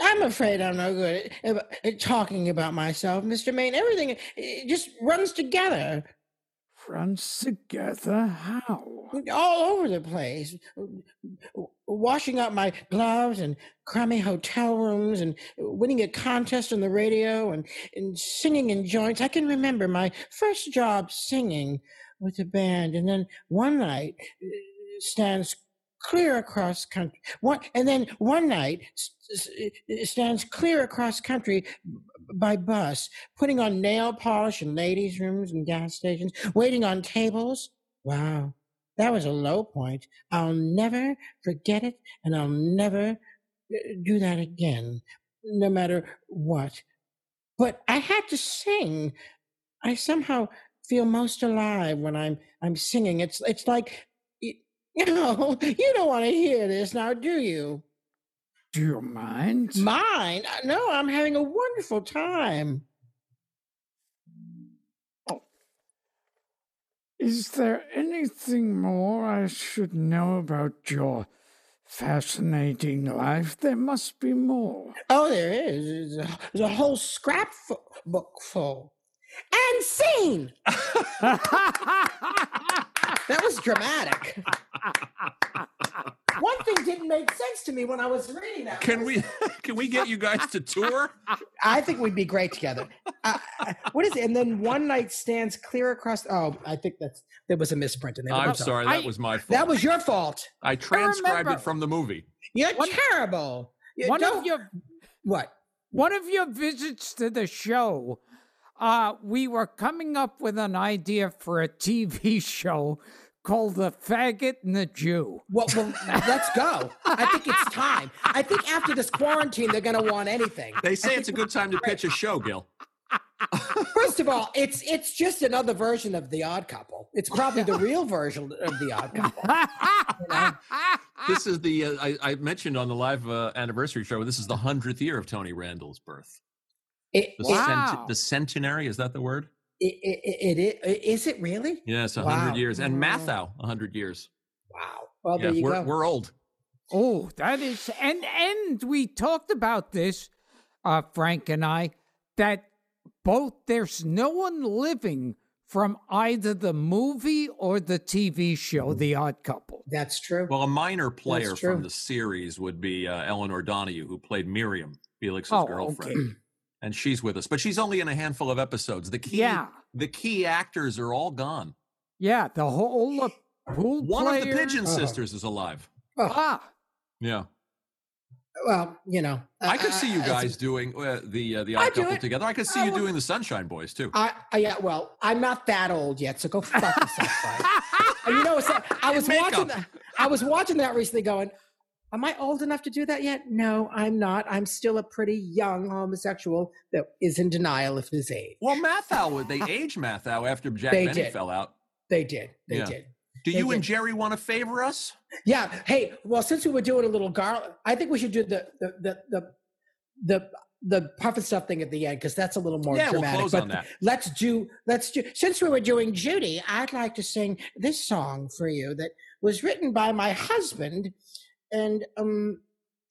I'm afraid I'm no good at talking about myself, Mr. Maine. Everything it just runs together. Runs together? How? All over the place. Washing up my gloves and crummy hotel rooms and winning a contest on the radio and singing in joints. I can remember my first job singing with a band, and then one night stands clear across country. Stands clear across country by bus, putting on nail polish in ladies' rooms and gas stations, waiting on tables. Wow, that was a low point. I'll never forget it, and I'll never do that again, no matter what. But I had to sing. I somehow feel most alive when I'm singing. It's like, you don't want to hear this now, do you? Do you mind? Mine? No, I'm having a wonderful time. Oh. Is there anything more I should know about your fascinating life? There must be more. Oh, there is. There's a whole scrapbook full. And scene! That was dramatic. One thing didn't make sense to me when I was reading that. Can we get you guys to tour? I think we'd be great together. What is it? And then One Night Stands Clear Across. Oh, I think that was a misprint. And I'm sorry, that was my fault. That was your fault. I transcribed it from the movie. You're terrible. One of your visits to the show, we were coming up with an idea for a TV show called The Faggot and the Jew. Well, let's go. I think it's time. I think after this quarantine, they're going to want anything. They say it's a good time to pitch a show, Gil. First of all, it's just another version of The Odd Couple. It's probably the real version of The Odd Couple. You know? This is the, I mentioned on the live anniversary show, this is the 100th year of Tony Randall's birth. The centenary, is that the word? Is it really? Yes, 100 years. And Mathau, 100 years. Wow. Well, yeah, we're old. Oh, that is. And we talked about this, Frank and I, that both there's no one living from either the movie or the TV show, The Odd Couple. That's true. Well, a minor player from the series would be Eleanor Donahue, who played Miriam, Felix's girlfriend. Okay. And she's with us, but she's only in a handful of episodes. The key actors are all gone. Yeah, the whole one player. Of the Pigeon Sisters is alive. Yeah. Well, you know, I could see you guys doing the Odd Couple together. I could see you doing the Sunshine Boys too. Yeah. Well, I'm not that old yet, so go fuck yourself. You know, so I was watching that recently, going, am I old enough to do that yet? No, I'm not. I'm still a pretty young homosexual that is in denial of his age. Well, Mathau, they aged Mathau after Jack Benny fell out. They did. Do you and Jerry want to favor us? Yeah. Hey, well, since we were doing a little garlic, I think we should do the Pufnstuf thing at the end, because that's a little more dramatic. We'll close on that. Let's do. Since we were doing Judy, I'd like to sing this song for you that was written by my husband. And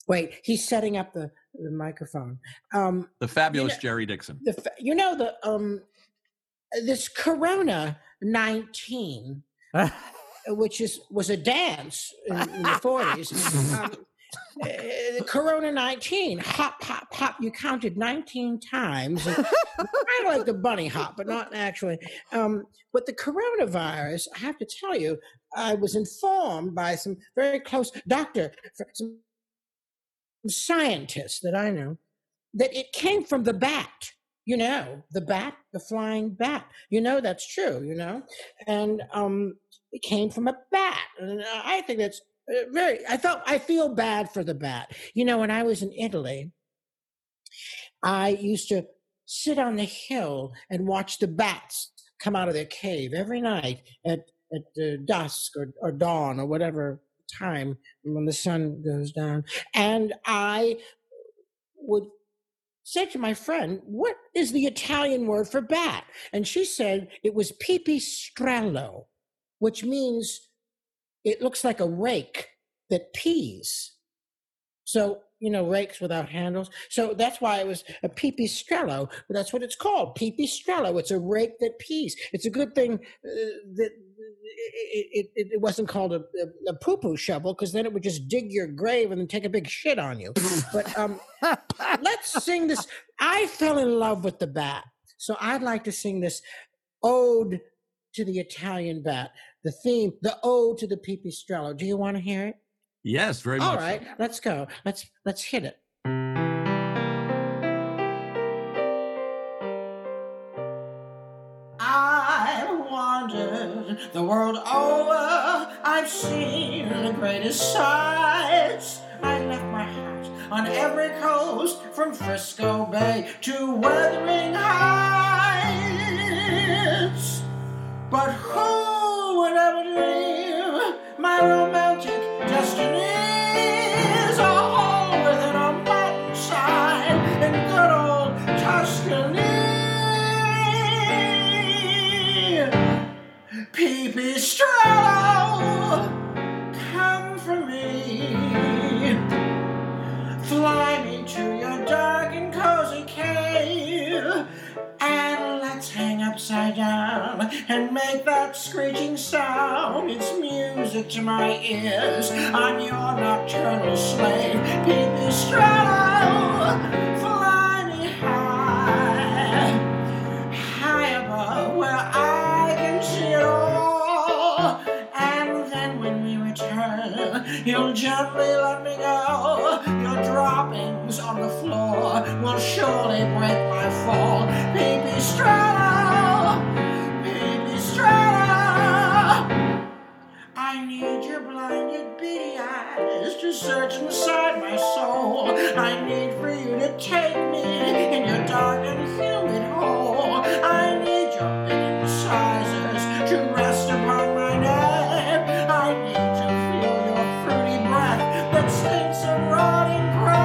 wait, he's setting up the microphone. The fabulous Jerry Dixon. This Corona 19, which was a dance in the '40s. Corona 19, hop, hop, hop. You counted 19 times. Kind of like the bunny hop, but not actually. But the coronavirus, I have to tell you, I was informed by some very close some scientists that I know, that it came from the bat. You know, the bat, the flying bat. You know, that's true, you know? And it came from a bat. And I think that's I feel bad for the bat. You know, when I was in Italy, I used to sit on the hill and watch the bats come out of their cave every night at dusk or dawn or whatever time when the sun goes down. And I would say to my friend, what is the Italian word for bat? And she said it was pipistrello, which means it looks like a rake that pees. So, you know, rakes without handles. So that's why it was a pipistrello. That's what it's called, pipistrello. It's a rake that pees. It's a good thing that it wasn't called a poo-poo shovel, because then it would just dig your grave and then take a big shit on you. But let's sing this. I fell in love with the bat. So I'd like to sing this ode to the Italian bat. The theme, the ode to the pipistrello. Do you want to hear it? Yes, very much. All right, so. Let's go. Let's hit it. I've wandered the world over. I've seen the greatest sights. I left my heart on every coast, from Frisco Bay to Wuthering Heights. But who would ever dream my romantic destiny is a hole within a mountainside in good old Tuscany. Pipistrello, come for me. Fly me to your dark and cozy cave, and let's hang upside down. down and make that screeching sound. It's music to my ears. I'm your nocturnal slave, Pete Estrada, fly me high, high above where I can see it all. And then when we return, you'll gently let me go. Your droppings on the floor will surely break my fall. Baby Strata, baby Strata, I need your blinded beady eyes to search inside my soul. I need for you to take me in your dark and humid hole. I need your big incisors to rest upon my neck. I need to feel your fruity breath that stinks of rotting breath.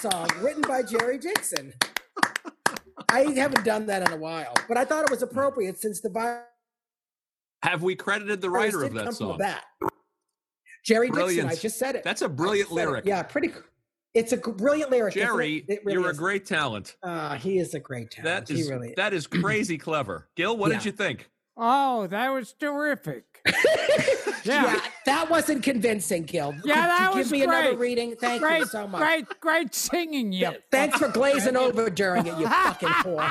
Song written by Jerry Dixon. I haven't done that in a while, but I thought it was appropriate since the virus. Have we credited the writer of that song? Jerry Dixon, I just said it. That's a brilliant lyric. Yeah, pretty cool. It's a brilliant lyric. Jerry, you're a great talent. He is a great talent. That is crazy clever. Gil, what did you think? Oh, that was terrific. Yeah, that wasn't convincing, Gil. Yeah, that was great. Give me another reading. Thank you so much. Great singing, you. Yeah, thanks for glazing over during it, you fucking whore.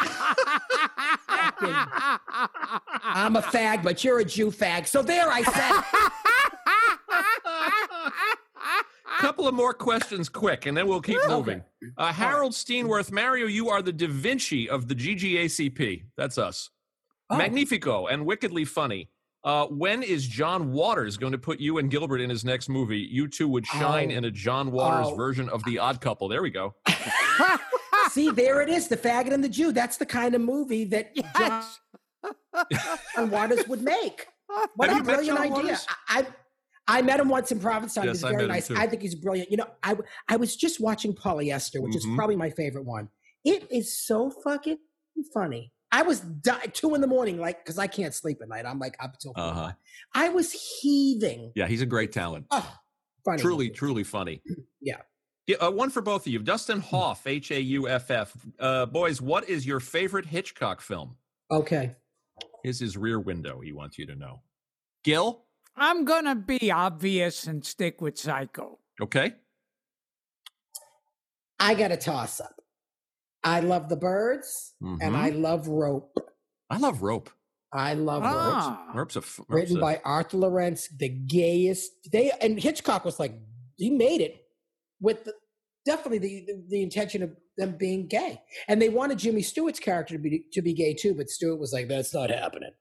I'm a fag, but you're a Jew fag. So there I said. Couple of more questions quick, and then we'll keep moving. Harold Steenworth, Mario, you are the Da Vinci of the GGACP. That's us. Oh. Magnifico and wickedly funny. When is John Waters going to put you and Gilbert in his next movie? You two would shine in a John Waters version of The Odd Couple. There we go. See, there it is, The Faggot and the Jew. That's the kind of movie that John Waters would make. What a brilliant idea. I met him once in Provincetown. Yes, he's very nice. I think he's brilliant. You know, I was just watching Polyester, which is probably my favorite one. It is so fucking funny. I was 2 a.m, like, because I can't sleep at night. I'm like up till 4. I was heaving. Yeah, he's a great talent. Oh, funny. Truly funny. Yeah. One for both of you. Dustin Hoff, H-A-U-F-F. Boys, what is your favorite Hitchcock film? Okay. Is his Rear Window, he wants you to know. Gil? I'm going to be obvious and stick with Psycho. Okay. I got a toss-up. I love The Birds, and I love Rope. I love Rope. Written by Arthur Lawrence, the gayest. And Hitchcock was like, he made it with the intention of them being gay. And they wanted Jimmy Stewart's character to be gay too, but Stewart was like, that's not happening.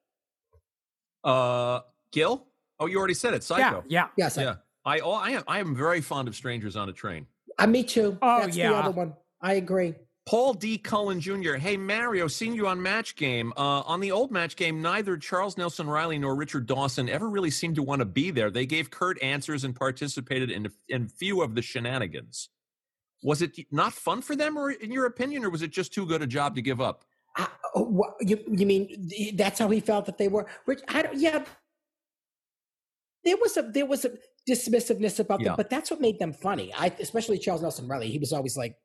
Gil? Oh, you already said it. Psycho. Yeah. Psycho. Yeah. I am very fond of Strangers on a Train. Me too. Oh, that's the other one. I agree. Paul D. Cullen Jr. Hey, Mario, seen you on Match Game. On the old Match Game, neither Charles Nelson Reilly nor Richard Dawson ever really seemed to want to be there. They gave curt answers and participated in few of the shenanigans. Was it not fun for them, or in your opinion, or was it just too good a job to give up? You mean that's how he felt that they were? Rich, there was a dismissiveness about them, but that's what made them funny. Especially Charles Nelson Reilly. He was always like,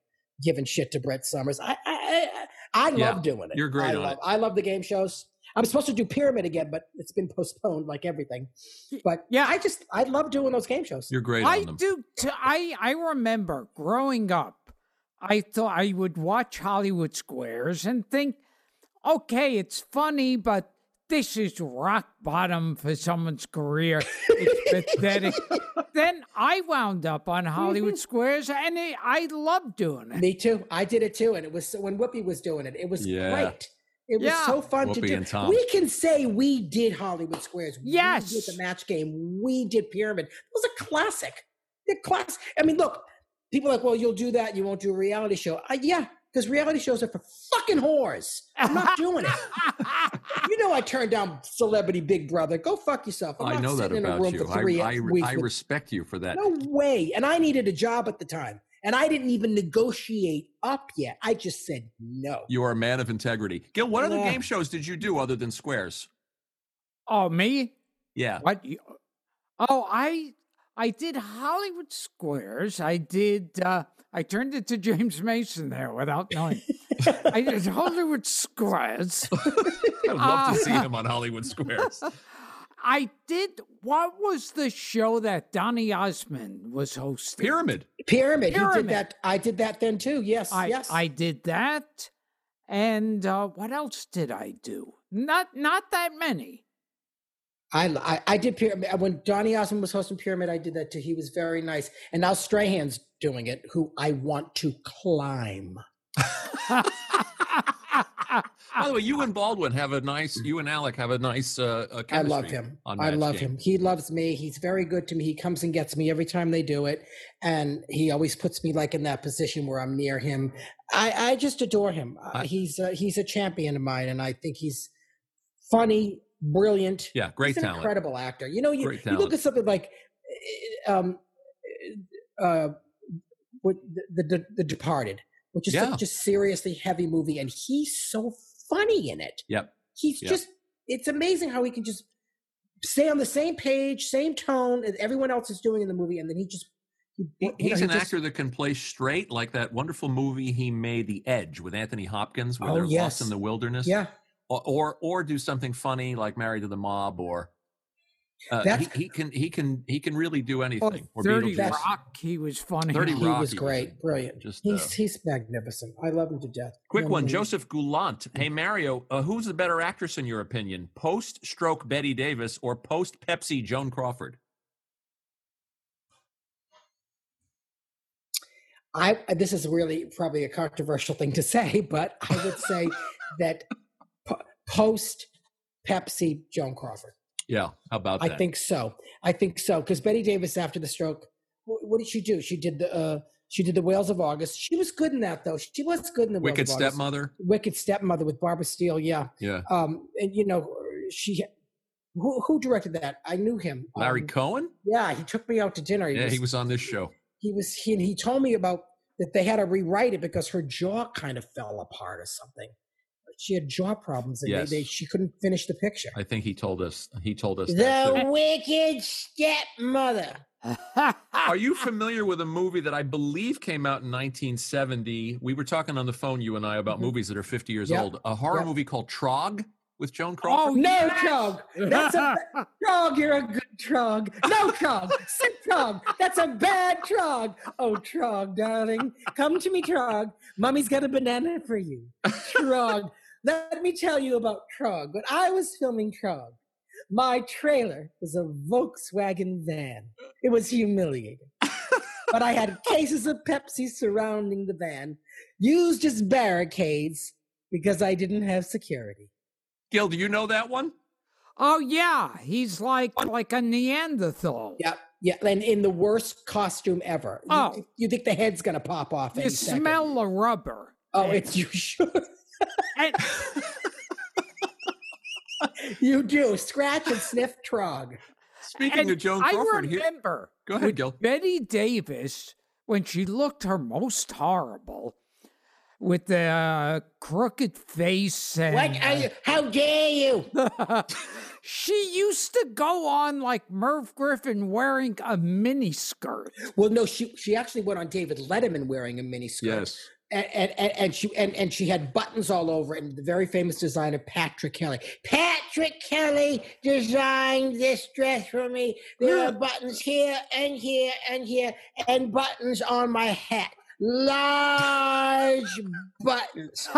giving shit to Brett Summers. I love doing it. You're great on it. I love the game shows. I'm supposed to do Pyramid again, but it's been postponed like everything. But I love doing those game shows. You're great on them. I do. I remember growing up, I thought I would watch Hollywood Squares and think, okay, it's funny, but this is rock bottom for someone's career. It's pathetic. Then I wound up on Hollywood Squares, and I loved doing it. Me too. I did it too, and it was when Whoopi was doing it. It was great. It was so fun to do. We can say we did Hollywood Squares. Yes. We did the Match Game. We did Pyramid. It was a classic. I mean, look, people are like, well, you'll do that. You won't do a reality show. Yeah, because reality shows are for fucking whores. I'm not doing it. You know I turned down Celebrity Big Brother. Go fuck yourself. I'm not sitting in a room for 3 weeks. I respect you for that. No way. And I needed a job at the time. And I didn't even negotiate up yet. I just said no. You are a man of integrity. Gil, what other game shows did you do other than Squares? Oh, me? Yeah. What? Oh, I did Hollywood Squares. I did, I turned it to James Mason there without knowing. I did Hollywood Squares. I'd love to see him on Hollywood Squares. I did. What was the show that Donny Osmond was hosting? Pyramid. He did that. I did that then too. Yes. I did that. And what else did I do? Not that many. I did Pyramid. When Donny Osmond was hosting Pyramid, I did that too. He was very nice. And now Strahan's doing it, who I want to climb. By the way, you and Baldwin have a nice, you and Alec have a nice chemistry. I love him. I love him. He loves me. He's very good to me. He comes and gets me every time they do it. And he always puts me like in that position where I'm near him. I just adore him. He's a champion of mine. And I think he's funny, brilliant. Yeah, great talent. He's an incredible actor. You know, you look at something like the Departed, which is such a seriously heavy movie. And he's so funny in it. Yep. He's just, it's amazing how he can just stay on the same page, same tone as everyone else is doing in the movie. And then he just, he's an actor that can play straight, like that wonderful movie he made, The Edge, with Anthony Hopkins, where they're lost in the wilderness. Yeah. Or do something funny like Married to the Mob, or he can really do anything. Oh, 30 Rock, he was funny. 30 Rock, he was great, brilliant. Just, he's magnificent. I love him to death. Quick one, Joseph Goulant. Hey Mario, who's the better actress in your opinion? Post-stroke Betty Davis or post-Pepsi Joan Crawford? This is really probably a controversial thing to say, but I would say that post-Pepsi Joan Crawford. Yeah, how about that? I think so. Because Betty Davis, after the stroke, what did she do? She did the Whales of August. She was good in that, though. She was good in the Wicked Stepmother. Wicked Stepmother with Barbara Steele. Yeah. Yeah. And you know, who directed that? I knew him. Larry Cohen. Yeah, he took me out to dinner. He was on this show. He told me about that they had to rewrite it because her jaw kind of fell apart or something. She had jaw problems, and she couldn't finish the picture. I think he told us. The Wicked Stepmother. Are you familiar with a movie that I believe came out in 1970? We were talking on the phone, you and I, about movies that are 50 years old. A horror movie called Trog with Joan Crawford. Oh no, Trog! That's a Trog. You're a good Trog. No Trog, sick Trog. That's a bad Trog. Oh Trog, darling, come to me, Trog. Mummy's got a banana for you, Trog. Let me tell you about Trog. When I was filming Trog, my trailer was a Volkswagen van. It was humiliating. But I had cases of Pepsi surrounding the van, used as barricades because I didn't have security. Gil, do you know that one? Oh, yeah. He's like a Neanderthal. Yep. Yeah, and in the worst costume ever. Oh. You think the head's going to pop off any second. You smell the rubber. Oh, you should. You do scratch and sniff Trog. Speaking of Joan Crawford, I remember here. Go ahead, Gil. Betty Davis, when she looked her most horrible, with the crooked face and what are you? How dare you? She used to go on like Merv Griffin wearing a miniskirt. Well, no, she actually went on David Letterman wearing a miniskirt. Yes. And she had buttons all over, and the very famous designer Patrick Kelly. Patrick Kelly designed this dress for me. There are buttons here and here and here, and buttons on my hat. Large buttons.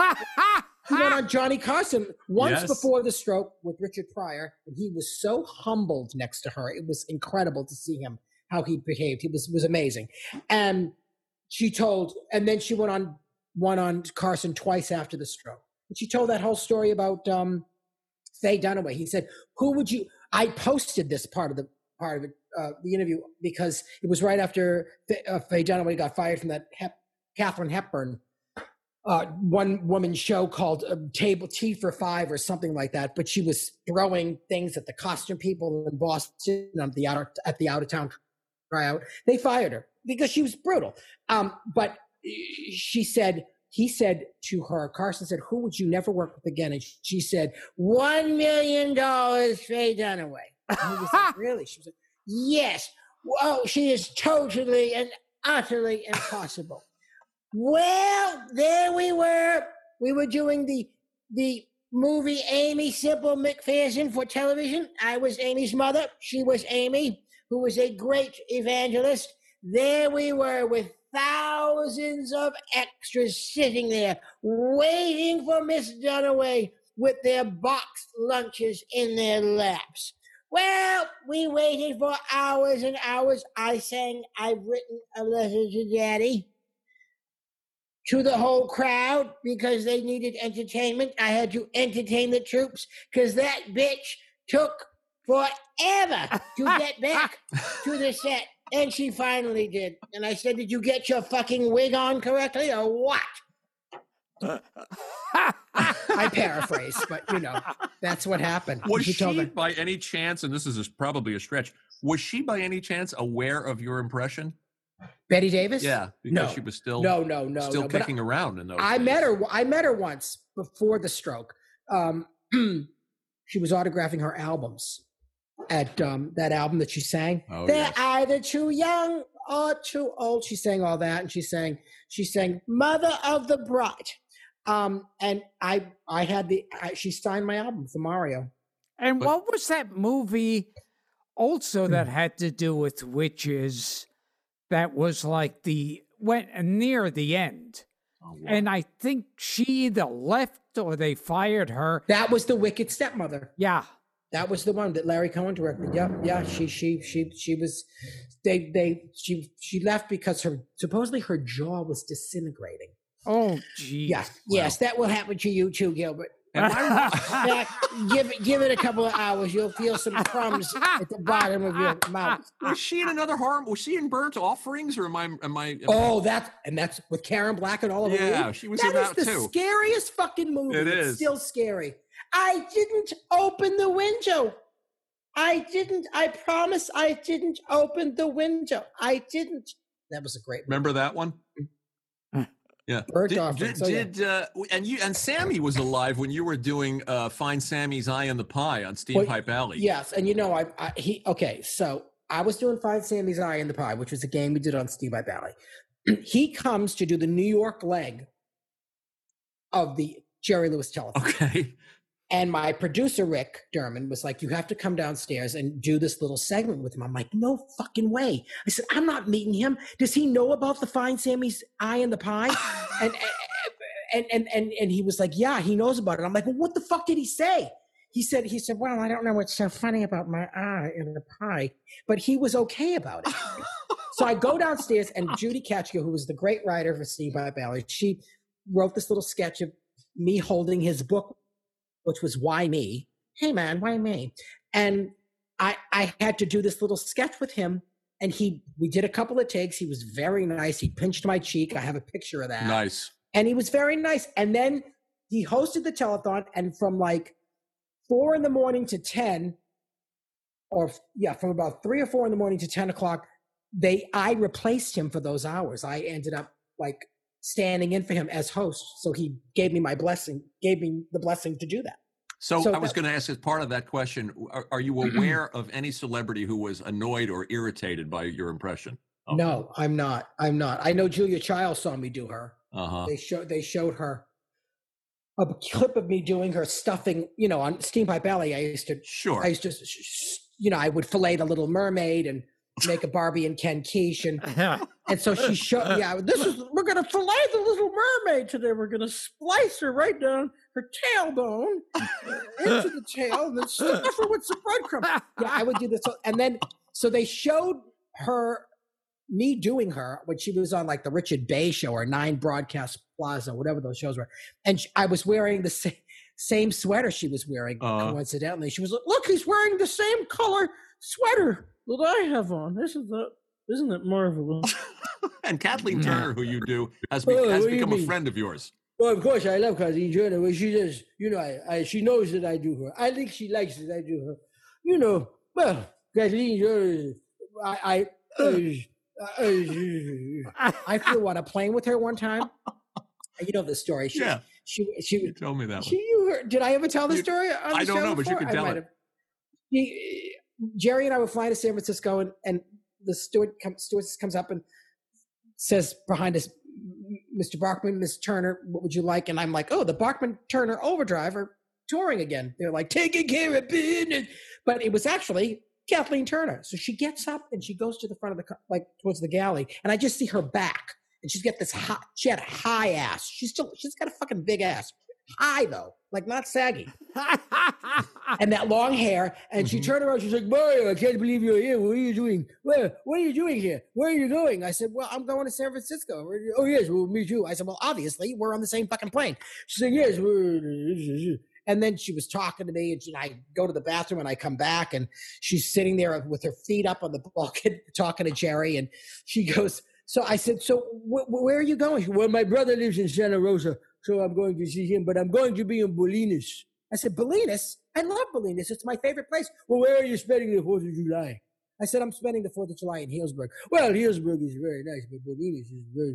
He went on Johnny Carson once before the stroke with Richard Pryor, and he was so humbled next to her. It was incredible to see him, how he behaved. He was amazing. And then she went on Carson twice after the stroke. And she told that whole story about Faye Dunaway. He said, who would you – I posted this part of it, the interview, because it was right after Faye Dunaway got fired from that Katharine Hepburn one woman show called Table Tea for Five or something like that. But she was throwing things at the costume people in Boston at the out of town tryout. They fired her because she was brutal. But she said, he said to her, Carson said, who would you never work with again? And she said, $1 million, Faye Dunaway. And he was like, really? She was like, yes. Oh, she is totally and utterly impossible. Well, there we were. We were doing the movie Amy Simple McPherson for television. I was Amy's mother. She was Amy, who was a great evangelist. There we were with thousands of extras sitting there waiting for Miss Dunaway with their boxed lunches in their laps. Well, we waited for hours and hours. I sang I've Written a Letter to Daddy to the whole crowd because they needed entertainment. I had to entertain the troops because that bitch took forever to get back to the set. And she finally did. And I said, did you get your fucking wig on correctly or what? I paraphrase, but you know, that's what happened. Was she by any chance, and this is probably a stretch, was she by any chance aware of your impression? Betty Davis? Yeah, because she was still no, kicking around in those days. I met her once before the stroke. She was autographing her albums at that album that she sang. Oh, they're either too young or too old. She sang all that, and she sang Mother of the Bride. And she signed my album for Mario. And what was that movie also that had to do with witches? That was like near the end. Oh, wow. And I think she either left or they fired her. That was The Wicked Stepmother. Yeah. That was the one that Larry Cohen directed. Yeah. Yeah. She was, she left because supposedly her jaw was disintegrating. Oh, geez. Yeah. Wow. Yes. That will happen to you too, Gilbert. Give it a couple of hours. You'll feel some crumbs at the bottom of your mouth. Was she in another harm? Was she in Burnt Offerings, or am I? Oh, that's with Karen Black and all of her. Yeah, she was in that too. That is the scariest fucking movie. It is. It's still scary. I didn't open the window. I didn't. I promise. I didn't open the window. I didn't. That was a great. Remember that one? Yeah. And Sammy was alive when you were doing Find Sammy's Eye in the Pie on Steampipe Alley. Yes, and you know so I was doing Find Sammy's Eye in the Pie, which was a game we did on Steampipe Alley. He comes to do the New York leg of the Jerry Lewis Telethon. Okay. And my producer, Rick Derman, was like, you have to come downstairs and do this little segment with him. I'm like, no fucking way. I said, I'm not meeting him. Does he know about the Find Sammy's Eye in the Pie? and he was like, yeah, he knows about it. I'm like, well, what the fuck did he say? He said, well, I don't know what's so funny about my eye in the pie, but he was okay about it. So I go downstairs, and Judy Katchka, who was the great writer for Steampipe Alley, she wrote this little sketch of me holding his book, which was Why Me? Hey, man, why me? And I had to do this little sketch with him. And we did a couple of takes. He was very nice. He pinched my cheek. I have a picture of that. Nice. And he was very nice. And then he hosted the telethon. And from like 4 in the morning to 10, from about 3 or 4 in the morning to 10 o'clock, I replaced him for those hours. I ended up like standing in for him as host, so he gave me the blessing to do that. So I was going to ask, as part of that question, are you aware of any celebrity who was annoyed or irritated by your impression? No, I'm not. I know Julia Child saw me do her. Uh-huh. They showed her a clip of me doing her stuffing, you know, on Steampipe Alley. I used to, you know, I would fillet the Little Mermaid and make a Barbie and Ken quiche, and so she showed. Yeah, we're gonna fillet the Little Mermaid today. We're gonna splice her right down her tailbone into the tail, and then stuff her with some breadcrumbs. Yeah, I would do this, and then so they showed her me doing her when she was on like the Richard Bay show or Nine Broadcast Plaza, whatever those shows were. And I was wearing the same sweater she was wearing. Coincidentally, she was like, look, he's wearing the same color sweater that I have on. Isn't it marvelous? And Kathleen Turner, who you do, has become a friend of yours. Well, of course, I love Kathleen Turner. Well, she does, you know, she knows that I do her. I think she likes that I do her. You know, well, Kathleen Turner, I flew on a plane with her one time. You know the story. She told me that. Did I ever tell the story? I don't know, but you can tell it. Jerry and I were flying to San Francisco, and the stewardess comes up and says behind us, Mr. Bachman, Miss Turner, what would you like? And I'm like, oh, the Bachman-Turner Overdrive are touring again. They're like, taking care of business. But it was actually Kathleen Turner. So she gets up and she goes to the front of the, like towards the galley. And I just see her back. And she's got this hot, she had a high ass. She's got a fucking big ass. High though, like not saggy. And that long hair. And she turned around, she's like, Mario, I can't believe you're here. What are you doing? What are you doing here? Where are you going? I said, well, I'm going to San Francisco. Oh, yes, well, me too. I said, well, obviously, we're on the same fucking plane. She said, yes. And then she was talking to me, and I go to the bathroom, and I come back, and she's sitting there with her feet up on the bulkhead talking to Jerry, and she goes, so I said, so where are you going? She, well, my brother lives in Santa Rosa. So I'm going to see him, but I'm going to be in Bolinas. I said, Bolinas? I love Bolinas. It's my favorite place. Well, where are you spending the 4th of July? I said, I'm spending the 4th of July in Healdsburg. Well, Healdsburg is very nice, but Bolinas is very.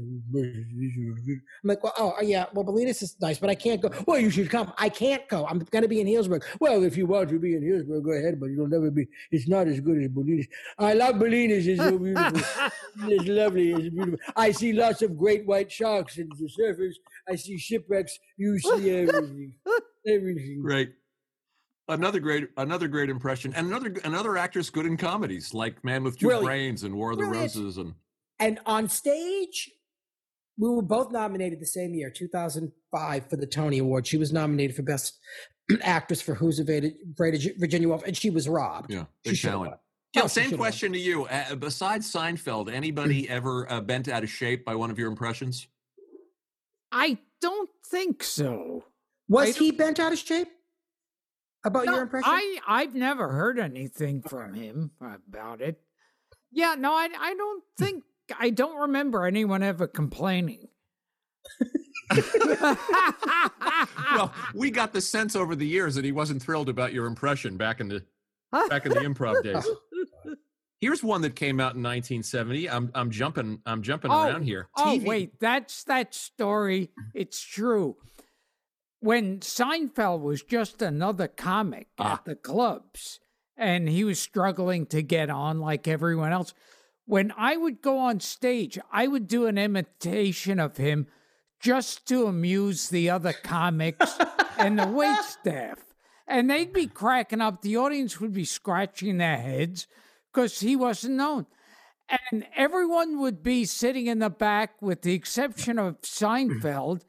I'm like, well, oh, yeah, well, Bolinas is nice, but I can't go. Well, you should come. I can't go. I'm going to be in Healdsburg. Well, if you want to be in Healdsburg, go ahead, but you'll never be. It's not as good as Bolinas. I love Bolinas. It's so beautiful. It's lovely. It's beautiful. I see lots of great white sharks and the surfers. I see shipwrecks. You see everything. Everything. Right. Another great impression, and another actress good in comedies like Man with Two Brains and War of the Roses, and on stage, we were both nominated the same year, 2005, for the Tony Award. She was nominated for Best Actress for Who's Virginia Woolf, and she was robbed. Yeah, big talent. Yeah, same question to you. Besides Seinfeld, anybody ever bent out of shape by one of your impressions? I don't think so. Was he bent out of shape? About your impression? I've never heard anything from him about it. Yeah, no, I don't think, I don't remember anyone ever complaining. Well, we got the sense over the years that he wasn't thrilled about your impression back in the improv days. Here's one that came out in 1970. I'm jumping around here. Oh, wait, that's that story. It's true. When Seinfeld was just another comic at the clubs, and he was struggling to get on like everyone else, when I would go on stage, I would do an imitation of him just to amuse the other comics and the waitstaff. And they'd be cracking up. The audience would be scratching their heads because he wasn't known. And everyone would be sitting in the back with the exception of Seinfeld,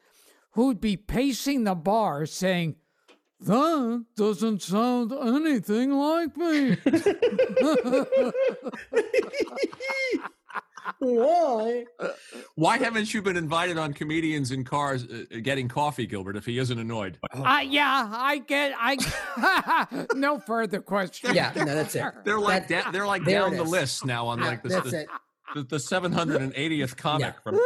who'd be pacing the bar saying, that doesn't sound anything like me. Why? Why haven't you been invited on Comedians in Cars Getting Coffee, Gilbert, if he isn't annoyed? I no further questions. Yeah, no, that's it. They're like down the list now on like this. That's it. The 780th comic from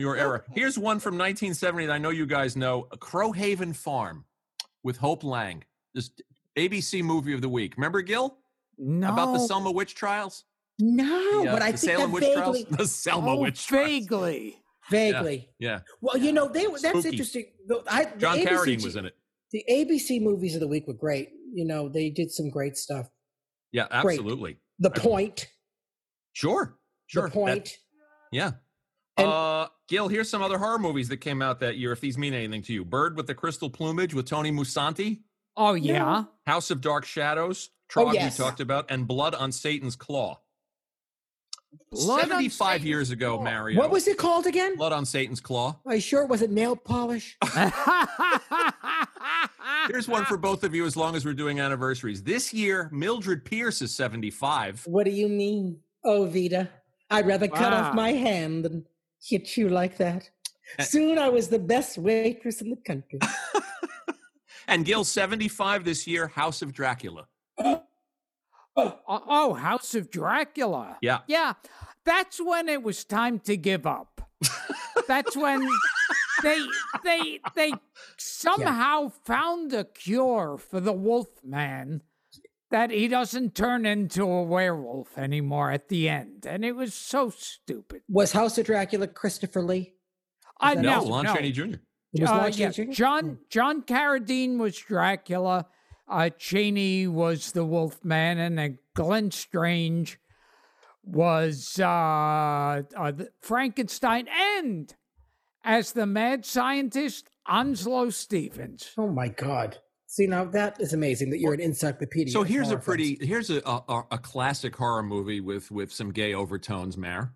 your era. Here's one from 1970 that I know you guys know. Crowhaven Farm with Hope Lang. This ABC movie of the week. Remember, Gil? No. About the Selma witch trials? No, but I think Salem witch trials? The Selma witch trials. Vaguely. Yeah. Well, you know, that's interesting. John Carradine was in it. The ABC movies of the week were great. You know, they did some great stuff. Yeah, absolutely. Great. The Point. Sure. The Point. And, Gil, here's some other horror movies that came out that year, if these mean anything to you. Bird with the Crystal Plumage with Tony Musanti. Oh, yeah. House of Dark Shadows, Trog we talked about, and Blood on Satan's Claw. 75 years ago, Mario. What was it called again? Blood on Satan's Claw. Are you sure it wasn't nail polish? Here's one for both of you as long as we're doing anniversaries. This year, Mildred Pierce is 75. What do you mean? Oh, Vita. I'd rather cut off my hand than hit you like that. Soon I was the best waitress in the country. And Gil, 75 this year, House of Dracula. Oh, House of Dracula. Yeah. Yeah. That's when it was time to give up. That's when they somehow found a cure for the Wolfman, that he doesn't turn into a werewolf anymore at the end. And it was so stupid. Was House of Dracula Christopher Lee? No, Lon Chaney Jr. It was Lon Chaney Jr.? John Carradine was Dracula. Chaney was the Wolfman. And then Glenn Strange was Frankenstein. And as the mad scientist, Onslow Stevens. Oh, my God. See, now that is amazing that you're an encyclopedia. So here's a here's a classic horror movie with some gay overtones, Mare.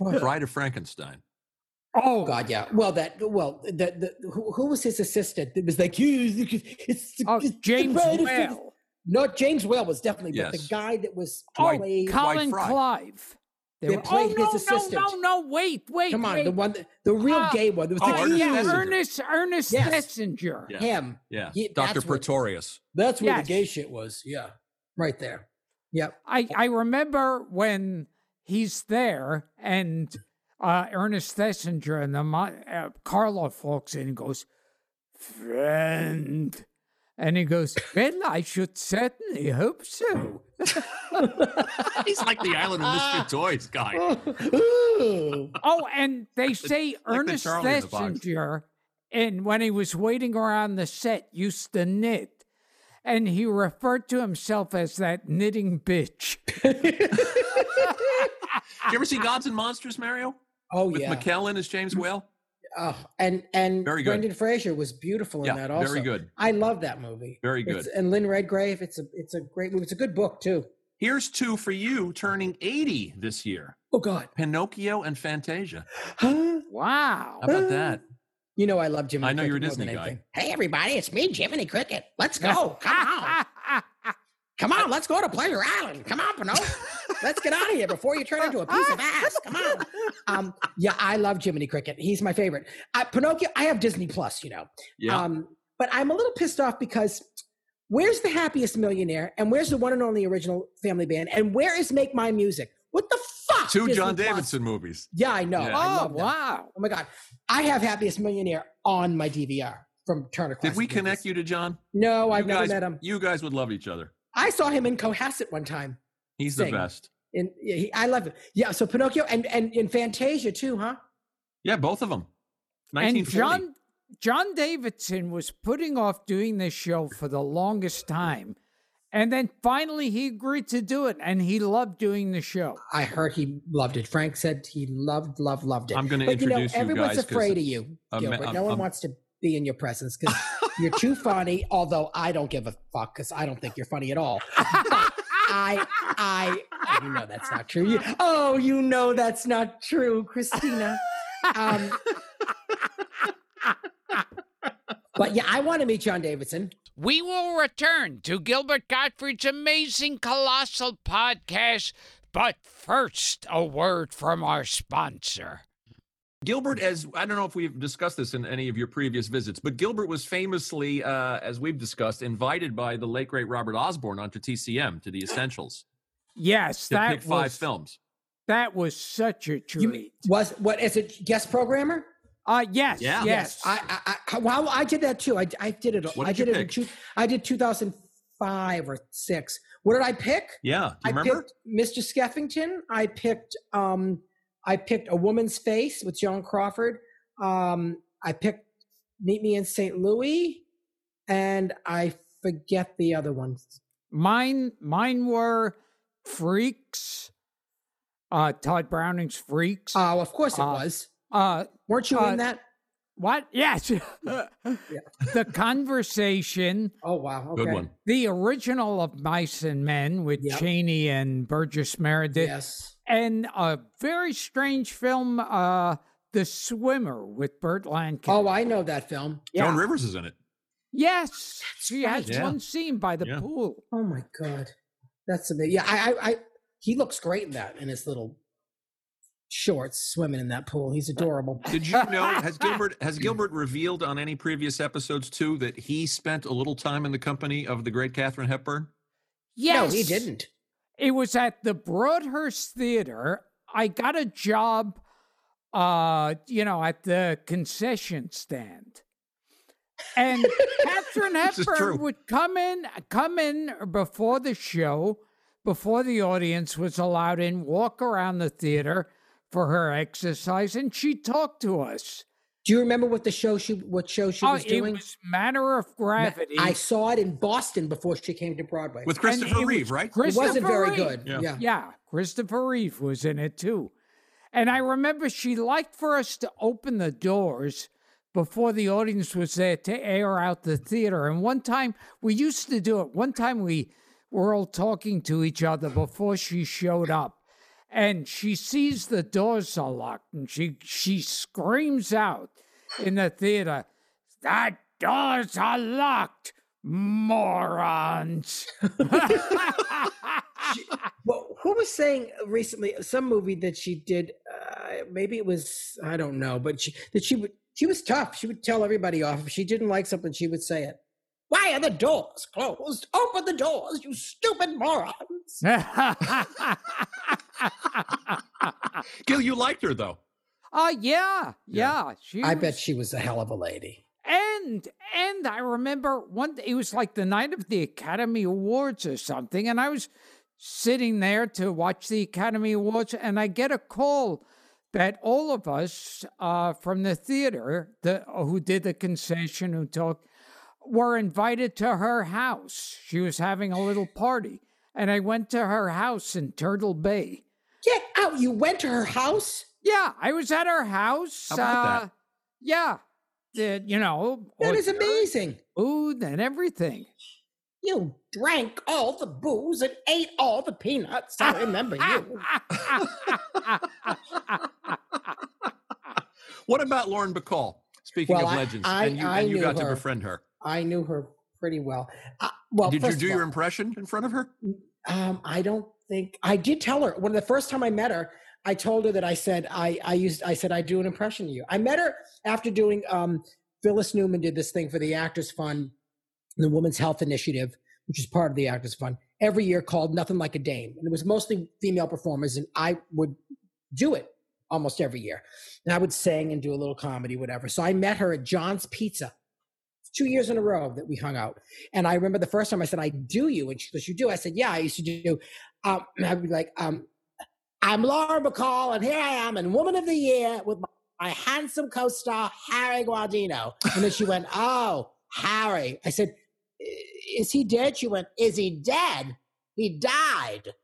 Bride of Frankenstein. Oh God, yeah. Well, who was his assistant? It was like it's James Whale. No, James Whale was definitely but the guy that was played Colin Clive. They played his assistant. No, wait. Come on, the real gay one. There was Ernest Thesinger. Yeah. Him. Yeah. Dr. Pretorius. That's where the gay shit was. Yeah. Right there. Yep. I remember when he's there and Ernest Thesinger and Karloff walks in and goes, friend. And he goes, well, I should certainly hope so. He's like the Island of Mr. Toys guy. And they say like Ernest Thesinger, and when he was waiting around the set, used to knit. And he referred to himself as that knitting bitch. You ever see Gods and Monsters, Mario? Oh, yeah. With McKellen as James Whale? And Brendan Fraser was beautiful in that also. Very good. I love that movie. Very good. And Lynn Redgrave, it's a great movie. It's a good book too. Here's two for you turning 80 this year. Oh God. Pinocchio and Fantasia. Wow. How about that? You know I love Jiminy Cricket. I know you're a Disney guy. Hey everybody, it's me, Jiminy Cricket. Let's go. Come on, let's go to Pleasure Island. Come on, Pinocchio. Let's get out of here before you turn into a piece of ass. Come on. I love Jiminy Cricket. He's my favorite. Pinocchio, I have Disney Plus, you know. Yeah. But I'm a little pissed off because where's The Happiest Millionaire? And where's the one and only original family band? And where is Make My Music? What the fuck? Two Disney John Davidson Plus movies. Yeah, I know. Yeah. I love them. Wow. Oh, my God. I have Happiest Millionaire on my DVR from Turner Classic. Did we connect you to John? No, I've never met him. You guys would love each other. I saw him in Cohasset one time. He's the best. And I love it. Yeah, so Pinocchio and in Fantasia too, huh? Yeah, both of them. 1940. And John Davidson was putting off doing this show for the longest time. And then finally he agreed to do it, and he loved doing the show. I heard he loved it. Frank said he loved it. I'm going to introduce you guys. Everyone's afraid of you, Gilbert. No one wants to be in your presence because you're too funny, although I don't give a fuck because I don't think you're funny at all. You know that's not true. You know that's not true, Christina. But yeah, I want to meet John Davidson. We will return to Gilbert Gottfried's amazing, colossal podcast. But first, a word from our sponsor. Gilbert, as I don't know if we've discussed this in any of your previous visits, but Gilbert was famously, as we've discussed, invited by the late great Robert Osborne onto TCM to the Essentials. Yes, to pick five films. That was such a treat. As a guest programmer? Yes. I did that too. I did it. What did you pick? I did 2005 or six. What did I pick? Yeah, do you remember? I picked Mr. Skeffington. I picked A Woman's Face with Joan Crawford. I picked Meet Me in St. Louis, and I forget the other ones. Mine were Freaks, Todd Browning's Freaks. Oh, of course it was. Weren't you in that? What? Yes. The Conversation. Oh, wow. Okay. Good one. The original of Mice and Men with Chaney and Burgess Meredith. Yes. And a very strange film, The Swimmer with Burt Lancaster. Oh, I know that film. Yeah. Joan Rivers is in it. Yes. She has one scene by the pool. Oh, my God. That's amazing. Yeah, he looks great in that, in his little shorts swimming in that pool. He's adorable. Did you know, has Gilbert revealed on any previous episodes too that he spent a little time in the company of the great Katharine Hepburn? Yes. No, he didn't. It was at the Broadhurst Theater. I got a job, at the concession stand. And Katharine Hepburn would come in before the show, before the audience was allowed in, walk around the theater for her exercise, and she talked to us. Do you remember what show she was doing? It was Manner of Gravity. I saw it in Boston before she came to Broadway. With Christopher Reeve, right? Christopher Reeve. It wasn't very good. Yeah, Christopher Reeve was in it too. And I remember she liked for us to open the doors before the audience was there to air out the theater. And one time, we used to do it. One time we were all talking to each other before she showed up. And she sees the doors are locked, and she screams out in the theater, "The doors are locked, morons!" Well, who was saying recently, some movie that she did, maybe it was, I don't know, but she was tough. She would tell everybody off. If she didn't like something, she would say it. "Why are the doors closed? Open the doors, you stupid morons." Gil, you liked her, though. Yeah. I bet she was a hell of a lady. And I remember it was like the night of the Academy Awards or something, and I was sitting there to watch the Academy Awards, and I get a call that all of us from the theater who did the concession, who talked, were invited to her house. She was having a little party, and I went to her house in Turtle Bay. Get out. You went to her house? Yeah, I was at her house. How about that? Yeah. That is amazing. Food and everything. You drank all the booze and ate all the peanuts. I remember you. What about Lauren Bacall? Speaking of legends, and you got to befriend her. I knew her pretty well. Did you do your impression in front of her? I don't think I did. Tell her when the first time I met her, I told her that I said I do an impression of you. I met her after doing Phyllis Newman did this thing for the Actors Fund, the Women's Health Initiative, which is part of the Actors Fund every year, called Nothing Like a Dame, and it was mostly female performers, and I would do it almost every year, and I would sing and do a little comedy, whatever. So I met her at John's Pizza. 2 years in a row that we hung out. And I remember the first time I said, "I do you." And she goes, "You do?" I said, "Yeah, I used to do." I'd be like, "I'm Lauren Bacall, and here I am in Woman of the Year with my handsome co-star, Harry Guardino." And then she went, "Oh, Harry." I said, "Is he dead?" She went, "Is he dead? He died."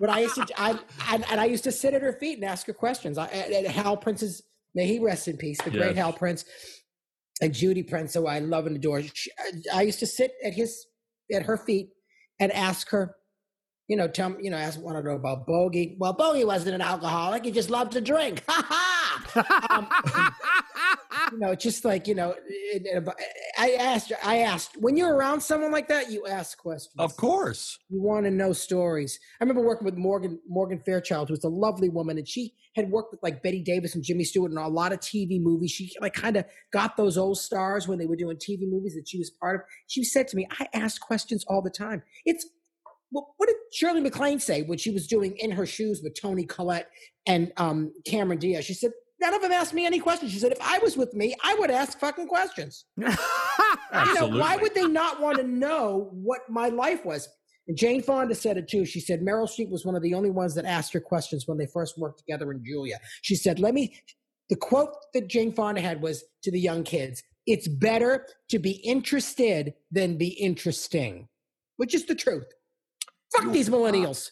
But I used to, I used to sit at her feet and ask her questions. And Hal Prince's, may he rest in peace, the great Hal Prince, and Judy Prince, who I love and adore. I used to sit at her feet and ask her, want to know about Bogey. Well, Bogey wasn't an alcoholic. He just loved to drink. I asked when you're around someone like that, you ask questions. Of course. You want to know stories. I remember working with Morgan Fairchild, who's a lovely woman, and she had worked with like Betty Davis and Jimmy Stewart and a lot of TV movies. She like kind of got those old stars when they were doing TV movies that she was part of. She said to me, "I ask questions all the time." It's what did Shirley MacLaine say when she was doing In Her Shoes with Toni Collette and Cameron Diaz? She said, "None of them asked me any questions." She said, "If I was with me, I would ask fucking questions." Absolutely. Why would they not want to know what my life was? And Jane Fonda said it too. She said Meryl Streep was one of the only ones that asked her questions when they first worked together in Julia. She said, the quote that Jane Fonda had was to the young kids, "It's better to be interested than be interesting," which is the truth. Fuck these millennials.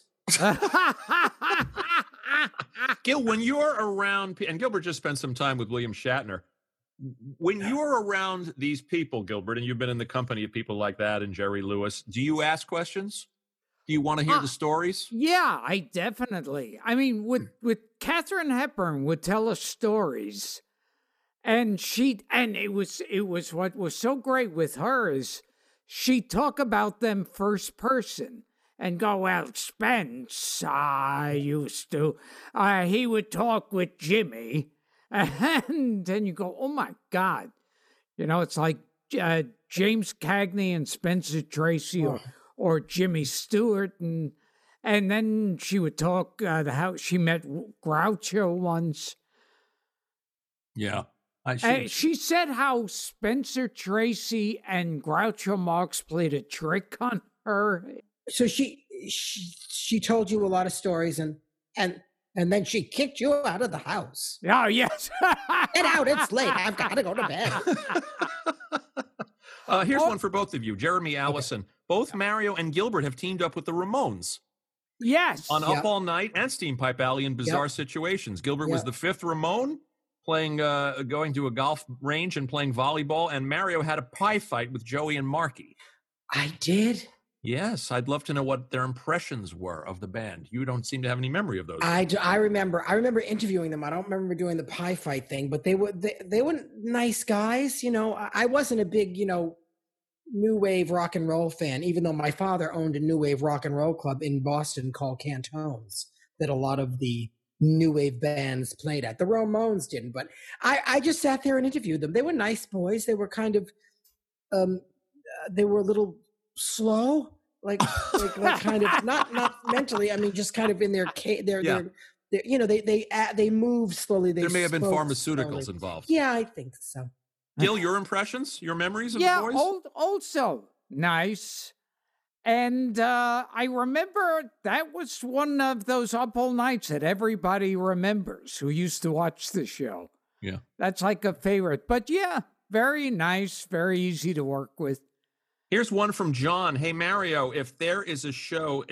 Gil, when you're around, and Gilbert just spent some time with William Shatner, when you're around these people, Gilbert, and you've been in the company of people like that and Jerry Lewis, do you ask questions? Do you want to hear the stories? Yeah, I definitely. I mean, with Katharine Hepburn would tell us stories, and it was what was so great with her is she talked about them first person. and go out Spence, I used to. He would talk with Jimmy, and then you go, oh, my God. You know, it's like James Cagney and Spencer Tracy or Jimmy Stewart. And then she would talk how she met Groucho once. Yeah. She said how Spencer Tracy and Groucho Marx played a trick on her. So she told you a lot of stories, and then she kicked you out of the house. Oh, yes. Get out. It's late. I've got to go to bed. Here's one for both of you. Jeremy Allison. Okay. Both Mario and Gilbert have teamed up with the Ramones. Yes. On Up All Night and Steampipe Alley in Bizarre Situations. Gilbert was the fifth Ramone, playing, going to a golf range and playing volleyball, and Mario had a pie fight with Joey and Marky. I did? Yes. I'd love to know what their impressions were of the band. You don't seem to have any memory of those. I remember interviewing them. I don't remember doing the pie fight thing, but they were nice guys. You know, I wasn't a big, you know, new wave rock and roll fan, even though my father owned a new wave rock and roll club in Boston called Cantone's that a lot of the new wave bands played at. The Ramones didn't, but I just sat there and interviewed them. They were nice boys. They were kind of, they were a little slow, like kind of not mentally. I mean, just kind of in their you know, they moved slowly. There may have been pharmaceuticals slowly involved. Yeah, I think so. Gil, your impressions, your memories of the boys? Yeah, also nice. And I remember that was one of those Up All Nights that everybody remembers who used to watch the show. Yeah. That's like a favorite. But yeah, very nice, very easy to work with. Here's one from John. Hey, Mario, if there is a show,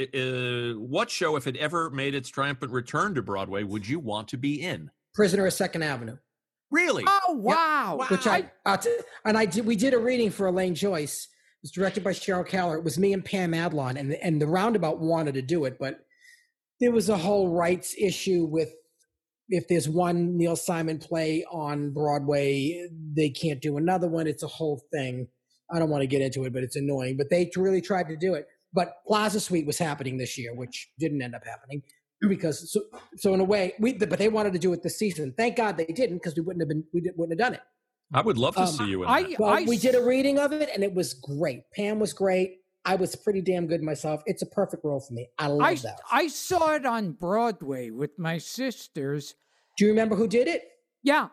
what show, if it ever made its triumphant return to Broadway, would you want to be in? Prisoner of Second Avenue. Really? Oh, wow. Yep. Wow. Which we did a reading for Elaine Joyce. It was directed by Cheryl Keller. It was me and Pam Adlon, and the Roundabout wanted to do it, but there was a whole rights issue with, if there's one Neil Simon play on Broadway, they can't do another one. It's a whole thing. I don't want to get into it, but it's annoying. But they really tried to do it. But Plaza Suite was happening this year, which didn't end up happening. Because so in a way, but they wanted to do it this season. Thank God they didn't, because we wouldn't have done it. I would love to see you in that. Well, we did a reading of it, and it was great. Pam was great. I was pretty damn good myself. It's a perfect role for me. I love that. I saw it on Broadway with my sisters. Do you remember who did it? Yeah,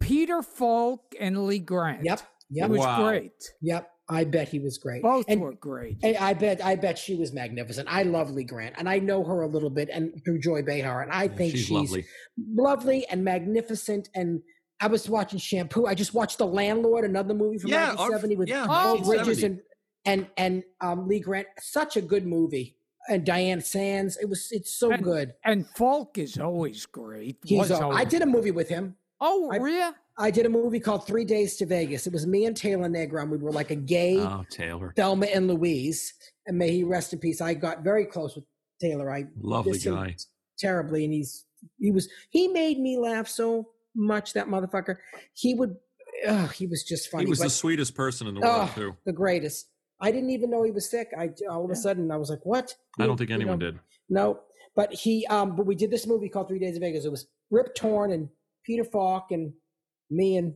Peter Falk and Lee Grant. Yep. It was great. Yep. I bet he was great. Both were great. And I bet she was magnificent. I love Lee Grant, and I know her a little bit, and through Joy Behar, and I think she's lovely and magnificent. And I was watching Shampoo. I just watched The Landlord, another movie from 1970 with Bo Bridges and Lee Grant. Such a good movie. And Diane Sands. It's so good. And Falk is always great. I did a movie with him. Oh, yeah. I did a movie called 3 Days to Vegas. It was me and Taylor Negron. We were like a gay Thelma and Louise. And may he rest in peace. I got very close with Taylor. I lovely guy. Terribly. And he made me laugh so much, that motherfucker. He was just funny. He was the sweetest person in the world, too. The greatest. I didn't even know he was sick. All of a sudden, I was like, what? I don't think anyone did. No. But but we did this movie called 3 Days to Vegas. It was Rip Torn and Peter Falk and me and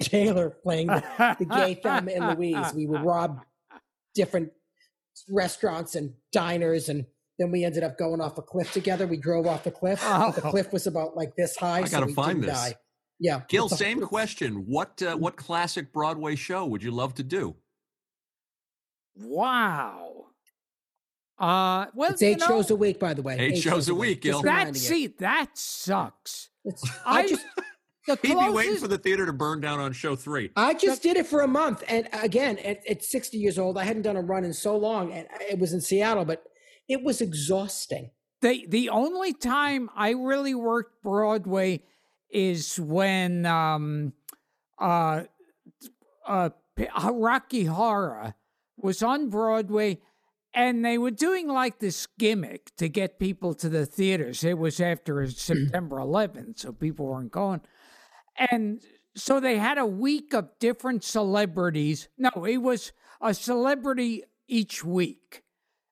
Taylor playing the gay Thelma and Louise. We would rob different restaurants and diners, and then we ended up going off a cliff together. We drove off the cliff. Oh. The cliff was about like this high. I gotta find this. Die. Yeah, Gil. Same question. What classic Broadway show would you love to do? Wow. Well, it's eight shows a week, by the way. Eight shows a week, Gil. That sucks. He'd be waiting for the theater to burn down on show 3. I just did it for a month. And again, at 60 years old, I hadn't done a run in so long. And it was in Seattle, but it was exhausting. The only time I really worked Broadway is when Rocky Horror was on Broadway, and they were doing like this gimmick to get people to the theaters. It was after September 11th, so people weren't going. And so they had a week of different celebrities. No, it was a celebrity each week.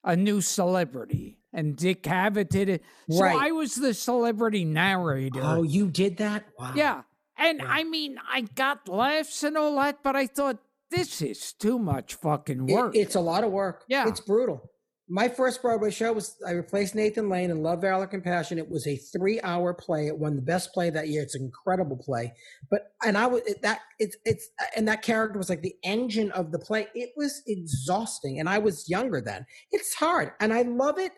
a new celebrity and Dick Cavett did it. So right. I was the celebrity narrator. Oh, you did that? Wow. Yeah. And yeah. I mean, I got laughs and all that, but I thought this is too much fucking work. It's a lot of work. Yeah. It's brutal. My first Broadway show was, I replaced Nathan Lane in Love, Valor, Compassion. It was a 3-hour play. It won the best play that year. It's an incredible play. But, and I was, that, it's, and that character was like the engine of the play. It was exhausting. And I was younger then. It's hard. And I love it.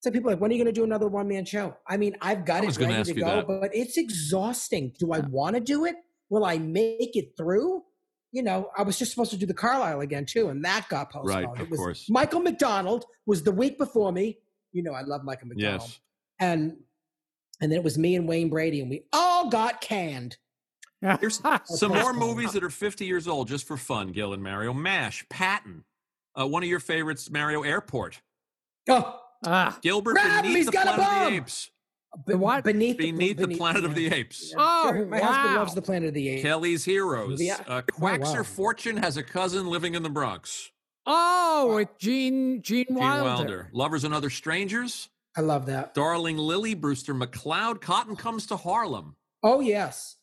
So people are like, when are you going to do another one-man show? I mean, I've got it ready to go, but it's exhausting. Do I want to do it? Will I make it through? You know, I was just supposed to do the Carlisle again, too, and that got postponed. Right, of course. Michael McDonald was the week before me. You know, I love Michael McDonald. Yes. And then it was me and Wayne Brady, and we all got canned. There's some more movies that are 50 years old just for fun, Gil and Mario. MASH, Patton, one of your favorites, Mario, Airport. Oh, Gilbert, Beneath the Planet of the Apes. What? Beneath the Planet of the Apes. Oh, my husband loves the Planet of the Apes. Kelly's Heroes. Quaxer Fortune has a cousin living in the Bronx. Oh, with Gene Wilder. Lovers and Other Strangers. I love that. Darling Lily, Brewster McCloud. Cotton Comes to Harlem. Oh, yes.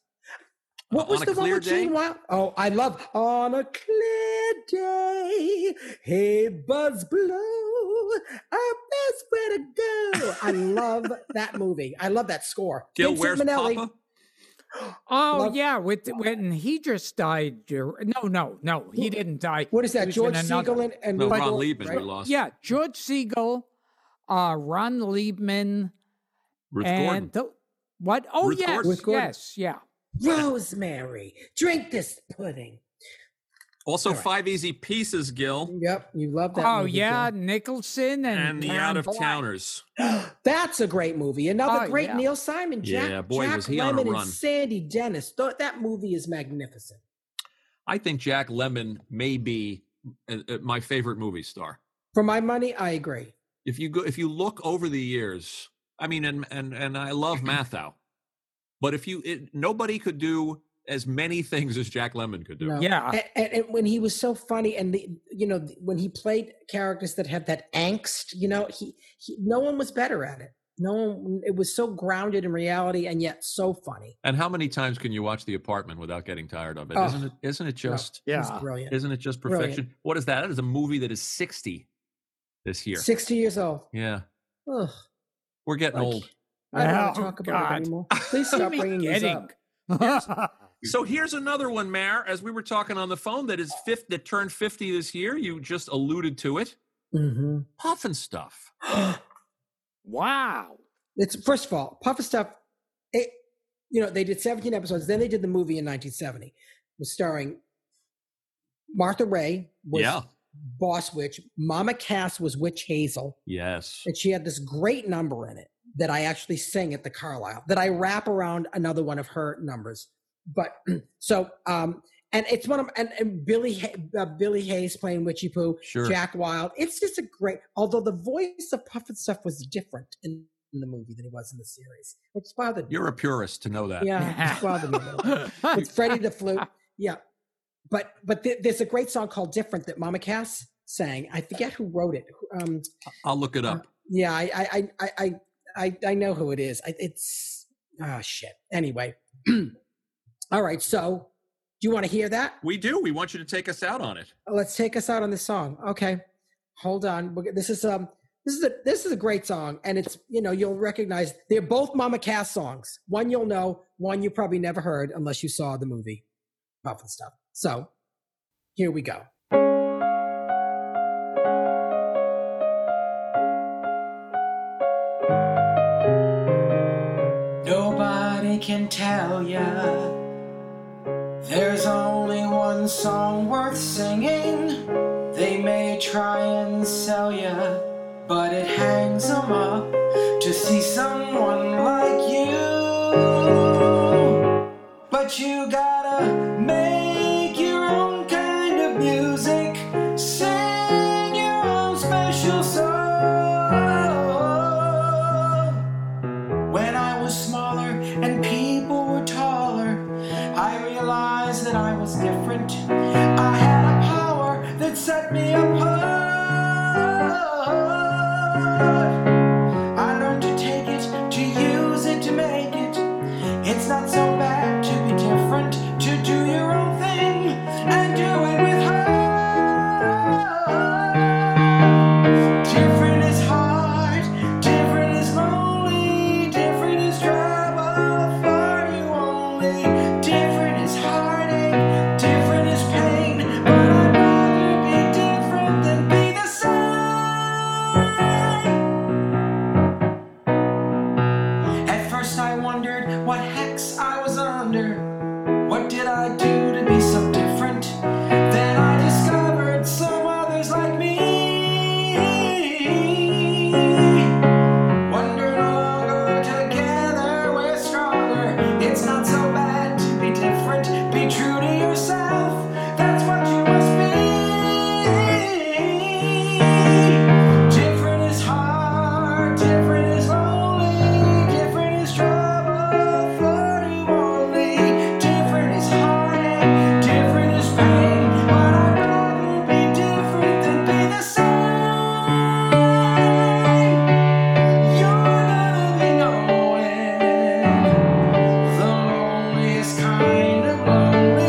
What was the one with Gene Wilder? Oh, I love On a Clear Day. Hey, Buzz Blue, I best way to go. I love that movie. I love that score. Gil, Where's Papa? Oh, yeah. When he just died. No. He didn't die. What is that? George Segal and Ron Liebman. Right? We lost. Yeah, George Segal, Ron Liebman. Ruth Gordon. What? Oh, Ruth yes. Gordon. Yes, yeah. Rosemary, drink this pudding. Also, right. Five Easy Pieces, Gil. Yep, you love that. Oh movie, yeah, Gil. Nicholson and the Out of Towners. That's a great movie. Another great Neil Simon. Jack was he Lemmon on a run. And Sandy Dennis. That movie is magnificent. I think Jack Lemmon may be my favorite movie star. For my money, I agree. If you look over the years, I mean, and I love Matthau. But nobody could do as many things as Jack Lemmon could do. No. Yeah. And when he was so funny and, when he played characters that had that angst, he no one was better at it. No one, it was so grounded in reality and yet so funny. And how many times can you watch The Apartment without getting tired of it? Oh. Isn't it just brilliant? Isn't it just perfection? Brilliant. What is that? That is a movie that is 60 this year. 60 years old. Yeah. Ugh. We're getting old. I don't want to talk about it anymore. Please stop bringing this up. So here's another one, Mare. As we were talking on the phone, that turned 50 this year. You just alluded to it. Mm-hmm. Pufnstuf. Wow. It's first of all, Pufnstuf. They did 17 episodes. Then they did the movie in 1970. It was starring Martha Ray. Boss Witch. Mama Cass was Witch Hazel. Yes. And she had this great number in it that I actually sing at the Carlisle, that I wrap around another one of her numbers. But so, and it's one of, and Billy Hayes playing Witchy Poo, sure. Jack Wild. It's just a great, although the voice of Pufnstuf was different in the movie than it was in the series, which bothered me. You're a purist to know that. Yeah, it bothered me a little bit. With Freddie the Flute. Yeah. But there's a great song called Different that Mama Cass sang. I forget who wrote it. I'll look it up. Yeah, I know who it is. It's shit. Anyway, all right. So, do you want to hear that? We do. We want you to take us out on it. Let's take us out on this song. Okay, hold on. This is a great song, and it's you'll recognize. They're both Mama Cass songs. One you'll know. One you probably never heard unless you saw the movie Pufnstuf. So, here we go. Can tell ya there's only one song worth singing. They may try and sell ya, but it hangs them up to see someone like you. But you gotta make your own kind of music, sing your own special song. When I was smaller and people were taller, I realized that I was different. I had a power that set me apart. I do to be so different? Then I discovered some others like me. Wonder no longer together we're stronger. It's not so bad to be different. Be true to yourself. That's what you must be. Different is hard. Different is lonely. Different is trouble. Flirting only. Different is heartache. Different is pain. But I'd rather be different than be the same. You're never be known. The loneliest kind of lonely.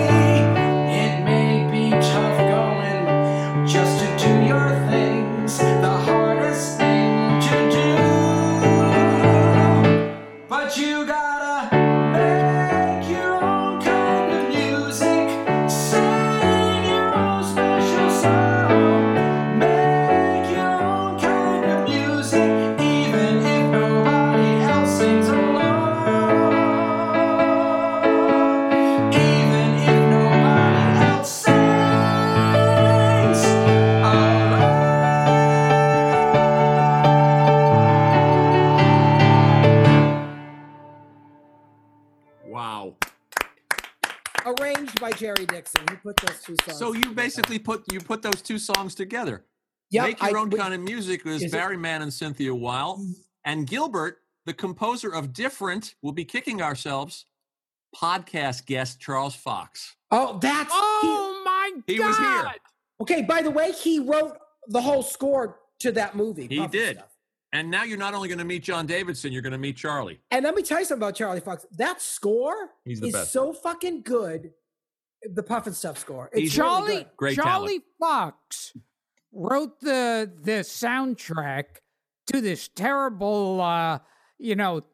It may be tough going just to do your things. The hardest thing to do. But you gotta make your own kind of music. Sing your own special song. Make your own kind of music, even if nobody else sings along. Even if nobody else sings along. Wow. Arranged by Jerry Dixon, who put those two songs. So you basically put those two songs together. Yep, Make Your Own Kind of Music was Barry Mann and Cynthia Weil. And Gilbert, the composer of Different, will be kicking ourselves, podcast guest Charles Fox. Oh, that's Oh my God! He was here. Okay. By the way, he wrote the whole score to that movie. He Puff did. Stuff. And now you're not only going to meet John Davidson, you're going to meet Charlie. And let me tell you something about Charlie Fox. That score He's the is best. So fucking good. The Puff and Stuff score. It's He's really Charlie, good. Great Charlie Fox wrote the soundtrack to this terrible,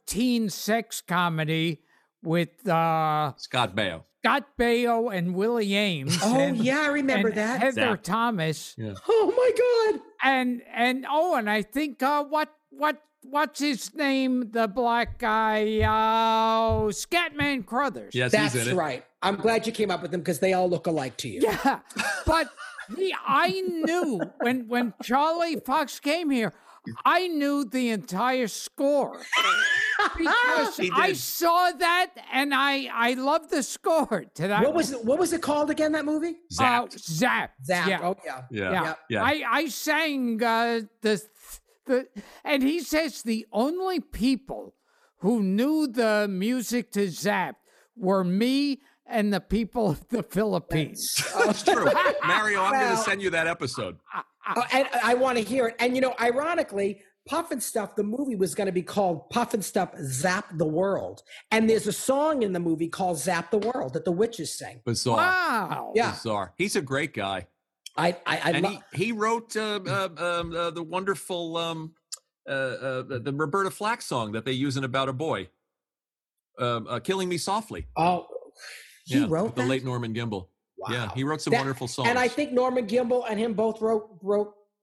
teen sex comedy with Scott Baio. Scott Baio and Willie Ames. Oh, and, yeah, I remember and that. Heather Zap. Thomas. Yeah. Oh, my God. And I think what's his name? The black guy, Scatman Crothers. Yes, That's he's in it. Right. I'm glad you came up with them because they all look alike to you. Yeah, but I knew when Charlie Fox came here, I knew the entire score because I saw that and I loved the score to that. What was it called again? That movie? Zapped. Zapped. Yeah. Oh yeah. Yeah. I sang and he says the only people who knew the music to Zapped were me and the people of the Philippines. That's true. Mario, I'm going to send you that episode. And I want to hear it. And, ironically, Puff and Stuff, the movie was going to be called Puff and Stuff Zap the World. And there's a song in the movie called Zap the World that the witches sing. Bizarre. Wow. Yeah. Bizarre. He's a great guy. He wrote the wonderful the Roberta Flack song that they use in About a Boy, Killing Me Softly. Oh, he wrote that? The late Norman Gimbel. Wow. Yeah, he wrote some wonderful songs. And I think Norman Gimbel and him both wrote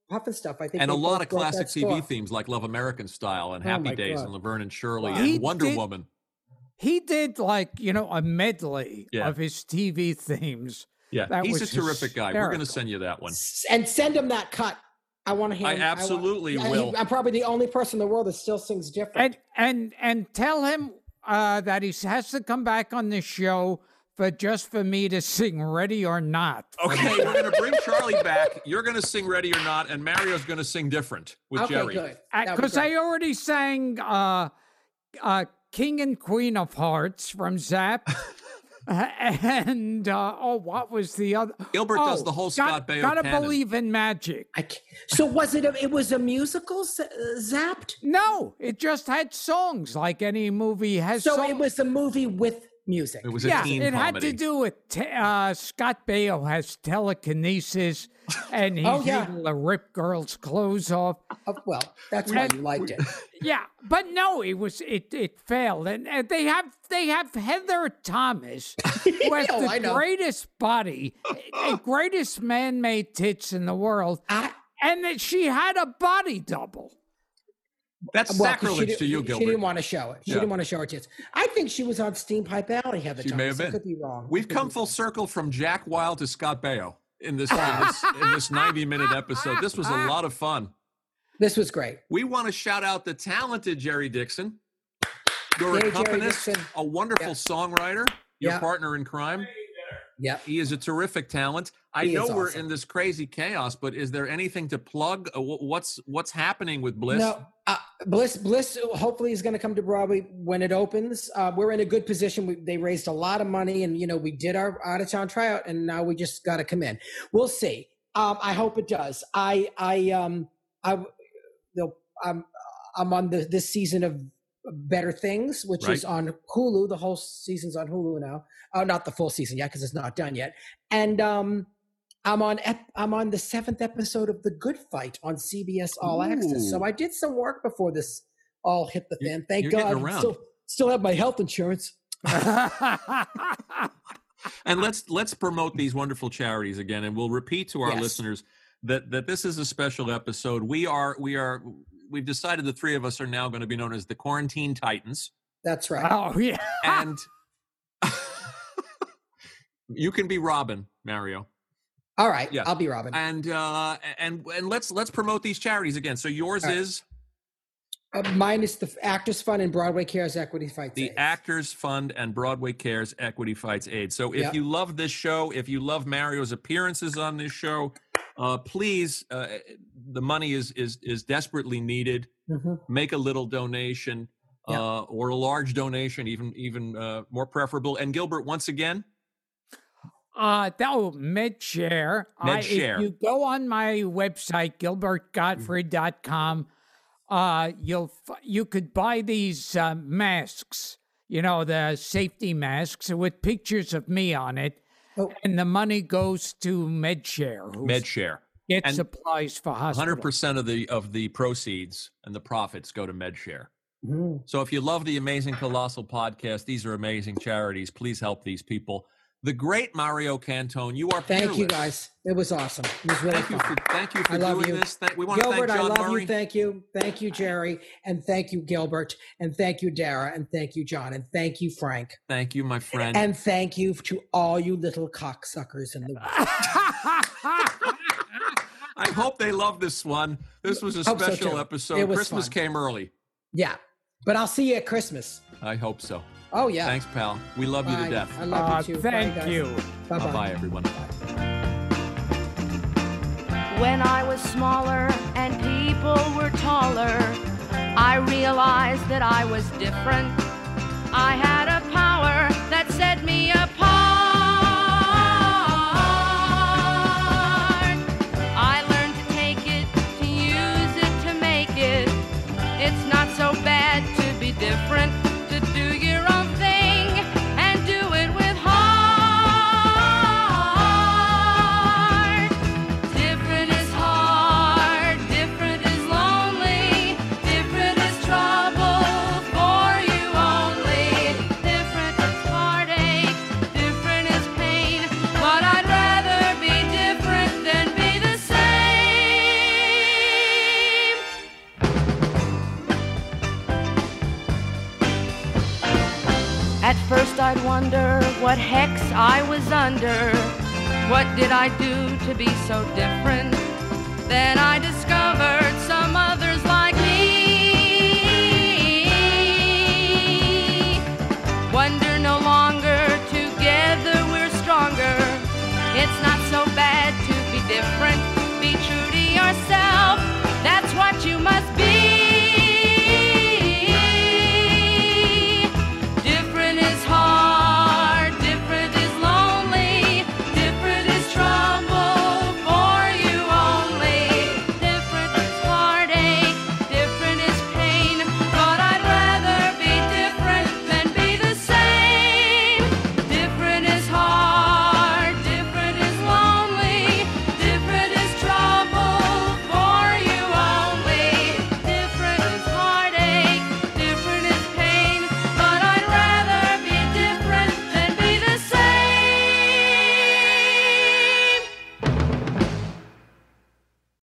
Puff and Stuff. I think and a lot of classic TV themes like Love American Style and Happy Days and Laverne and Shirley and Wonder Woman. He did a medley of his TV themes. Yeah, he's a terrific guy. We're going to send you that one. And send him that cut. I want to hear him. I absolutely will. I'm probably the only person in the world that still sings Different. And tell him that he has to come back on this show but just for me to sing Ready or Not. Okay, we're going to bring Charlie back. You're going to sing Ready or Not, and Mario's going to sing Different with Jerry. Because I already sang King and Queen of Hearts from Zapp. What was the other? Gilbert does the whole Scott Baio canon. Gotta believe in magic. So was it? It was a musical, Zapped? No, it just had songs like any movie has songs. So it was a movie with music. It was a teen comedy. Had to do with Scott Baio has telekinesis, and he's able to rip girls' clothes off. Well, that's why you liked it. Yeah, but no, it failed, and they have Heather Thomas, who has the greatest body, the greatest man-made tits in the world, and that she had a body double. That's sacrilege to you, Gilbert. She didn't want to show it. She didn't want to show her tits. I think she was on Steampipe Alley. She may have been. I could be wrong. We've come full circle from Jack Wild to Scott Baio in this 90-minute episode. This was a lot of fun. This was great. We want to shout out the talented Jerry Dixon. You're a accompanist, a wonderful songwriter, your partner in crime. Yeah, he is a terrific talent. I know we're in this crazy chaos, but is there anything to plug? What's happening with Bliss? No, Bliss hopefully is going to come to Broadway when it opens. We're in a good position. They raised a lot of money, and we did our out-of-town tryout, and now we just got to come in. We'll see. I hope it does. I'm on this season of Better Things, which is on Hulu. The whole season's on Hulu now. Oh, not the full season yet, because it's not done yet. And I'm on the 7th episode of The Good Fight on CBS All Access. So I did some work before this all hit the fan. Thank God. I still have my health insurance. And let's promote these wonderful charities again, and we'll repeat to our listeners that this is a special episode. We've decided the three of us are now going to be known as the Quarantine Titans. That's right. Oh, yeah. And you can be Robin, Mario. All right. Yeah. I'll be Robin. And let's promote these charities again. So yours is? Mine is the Actors Fund and Broadway Cares Equity Fights Aid. The Actors Fund and Broadway Cares Equity Fights Aid. So if you love this show, if you love Mario's appearances on this show, please, the money is desperately needed. Mm-hmm. Make a little donation or a large donation, even more preferable. And Gilbert, once again? That will MedShare. If you go on my website, gilbertgottfried.com, you could buy these masks, the safety masks with pictures of me on it. Oh. And the money goes to MedShare. MedShare. It supplies for hospitals. 100% of the proceeds and the profits go to MedShare. Mm. So if you love the Amazing Colossal podcast, these are amazing charities. Please help these people. The great Mario Cantone, you are fearless. Thank you, guys. It was awesome. It was really fun. Thank you for doing this. We want Gilbert, to thank John Murray. I love you. Thank you. Thank you, Jerry. And thank you, Gilbert. And thank you, Dara. And thank you, John. And thank you, Frank. Thank you, my friend. And thank you to all you little cocksuckers in the world. I hope they love this one. This was a special episode. It was Christmas fun. Came early. Yeah. But I'll see you at Christmas. I hope so. Oh, yeah. Thanks, pal. We love you to death. I love you, too. Thank you. Bye-bye. Bye-bye, everyone. When I was smaller and people were taller, I realized that I was different. I had a power that set me apart. I learned to take it, to use it, to make it. It's not so bad to be different. First I'd wonder what hex I was under. What did I do to be so different? Then I discovered some other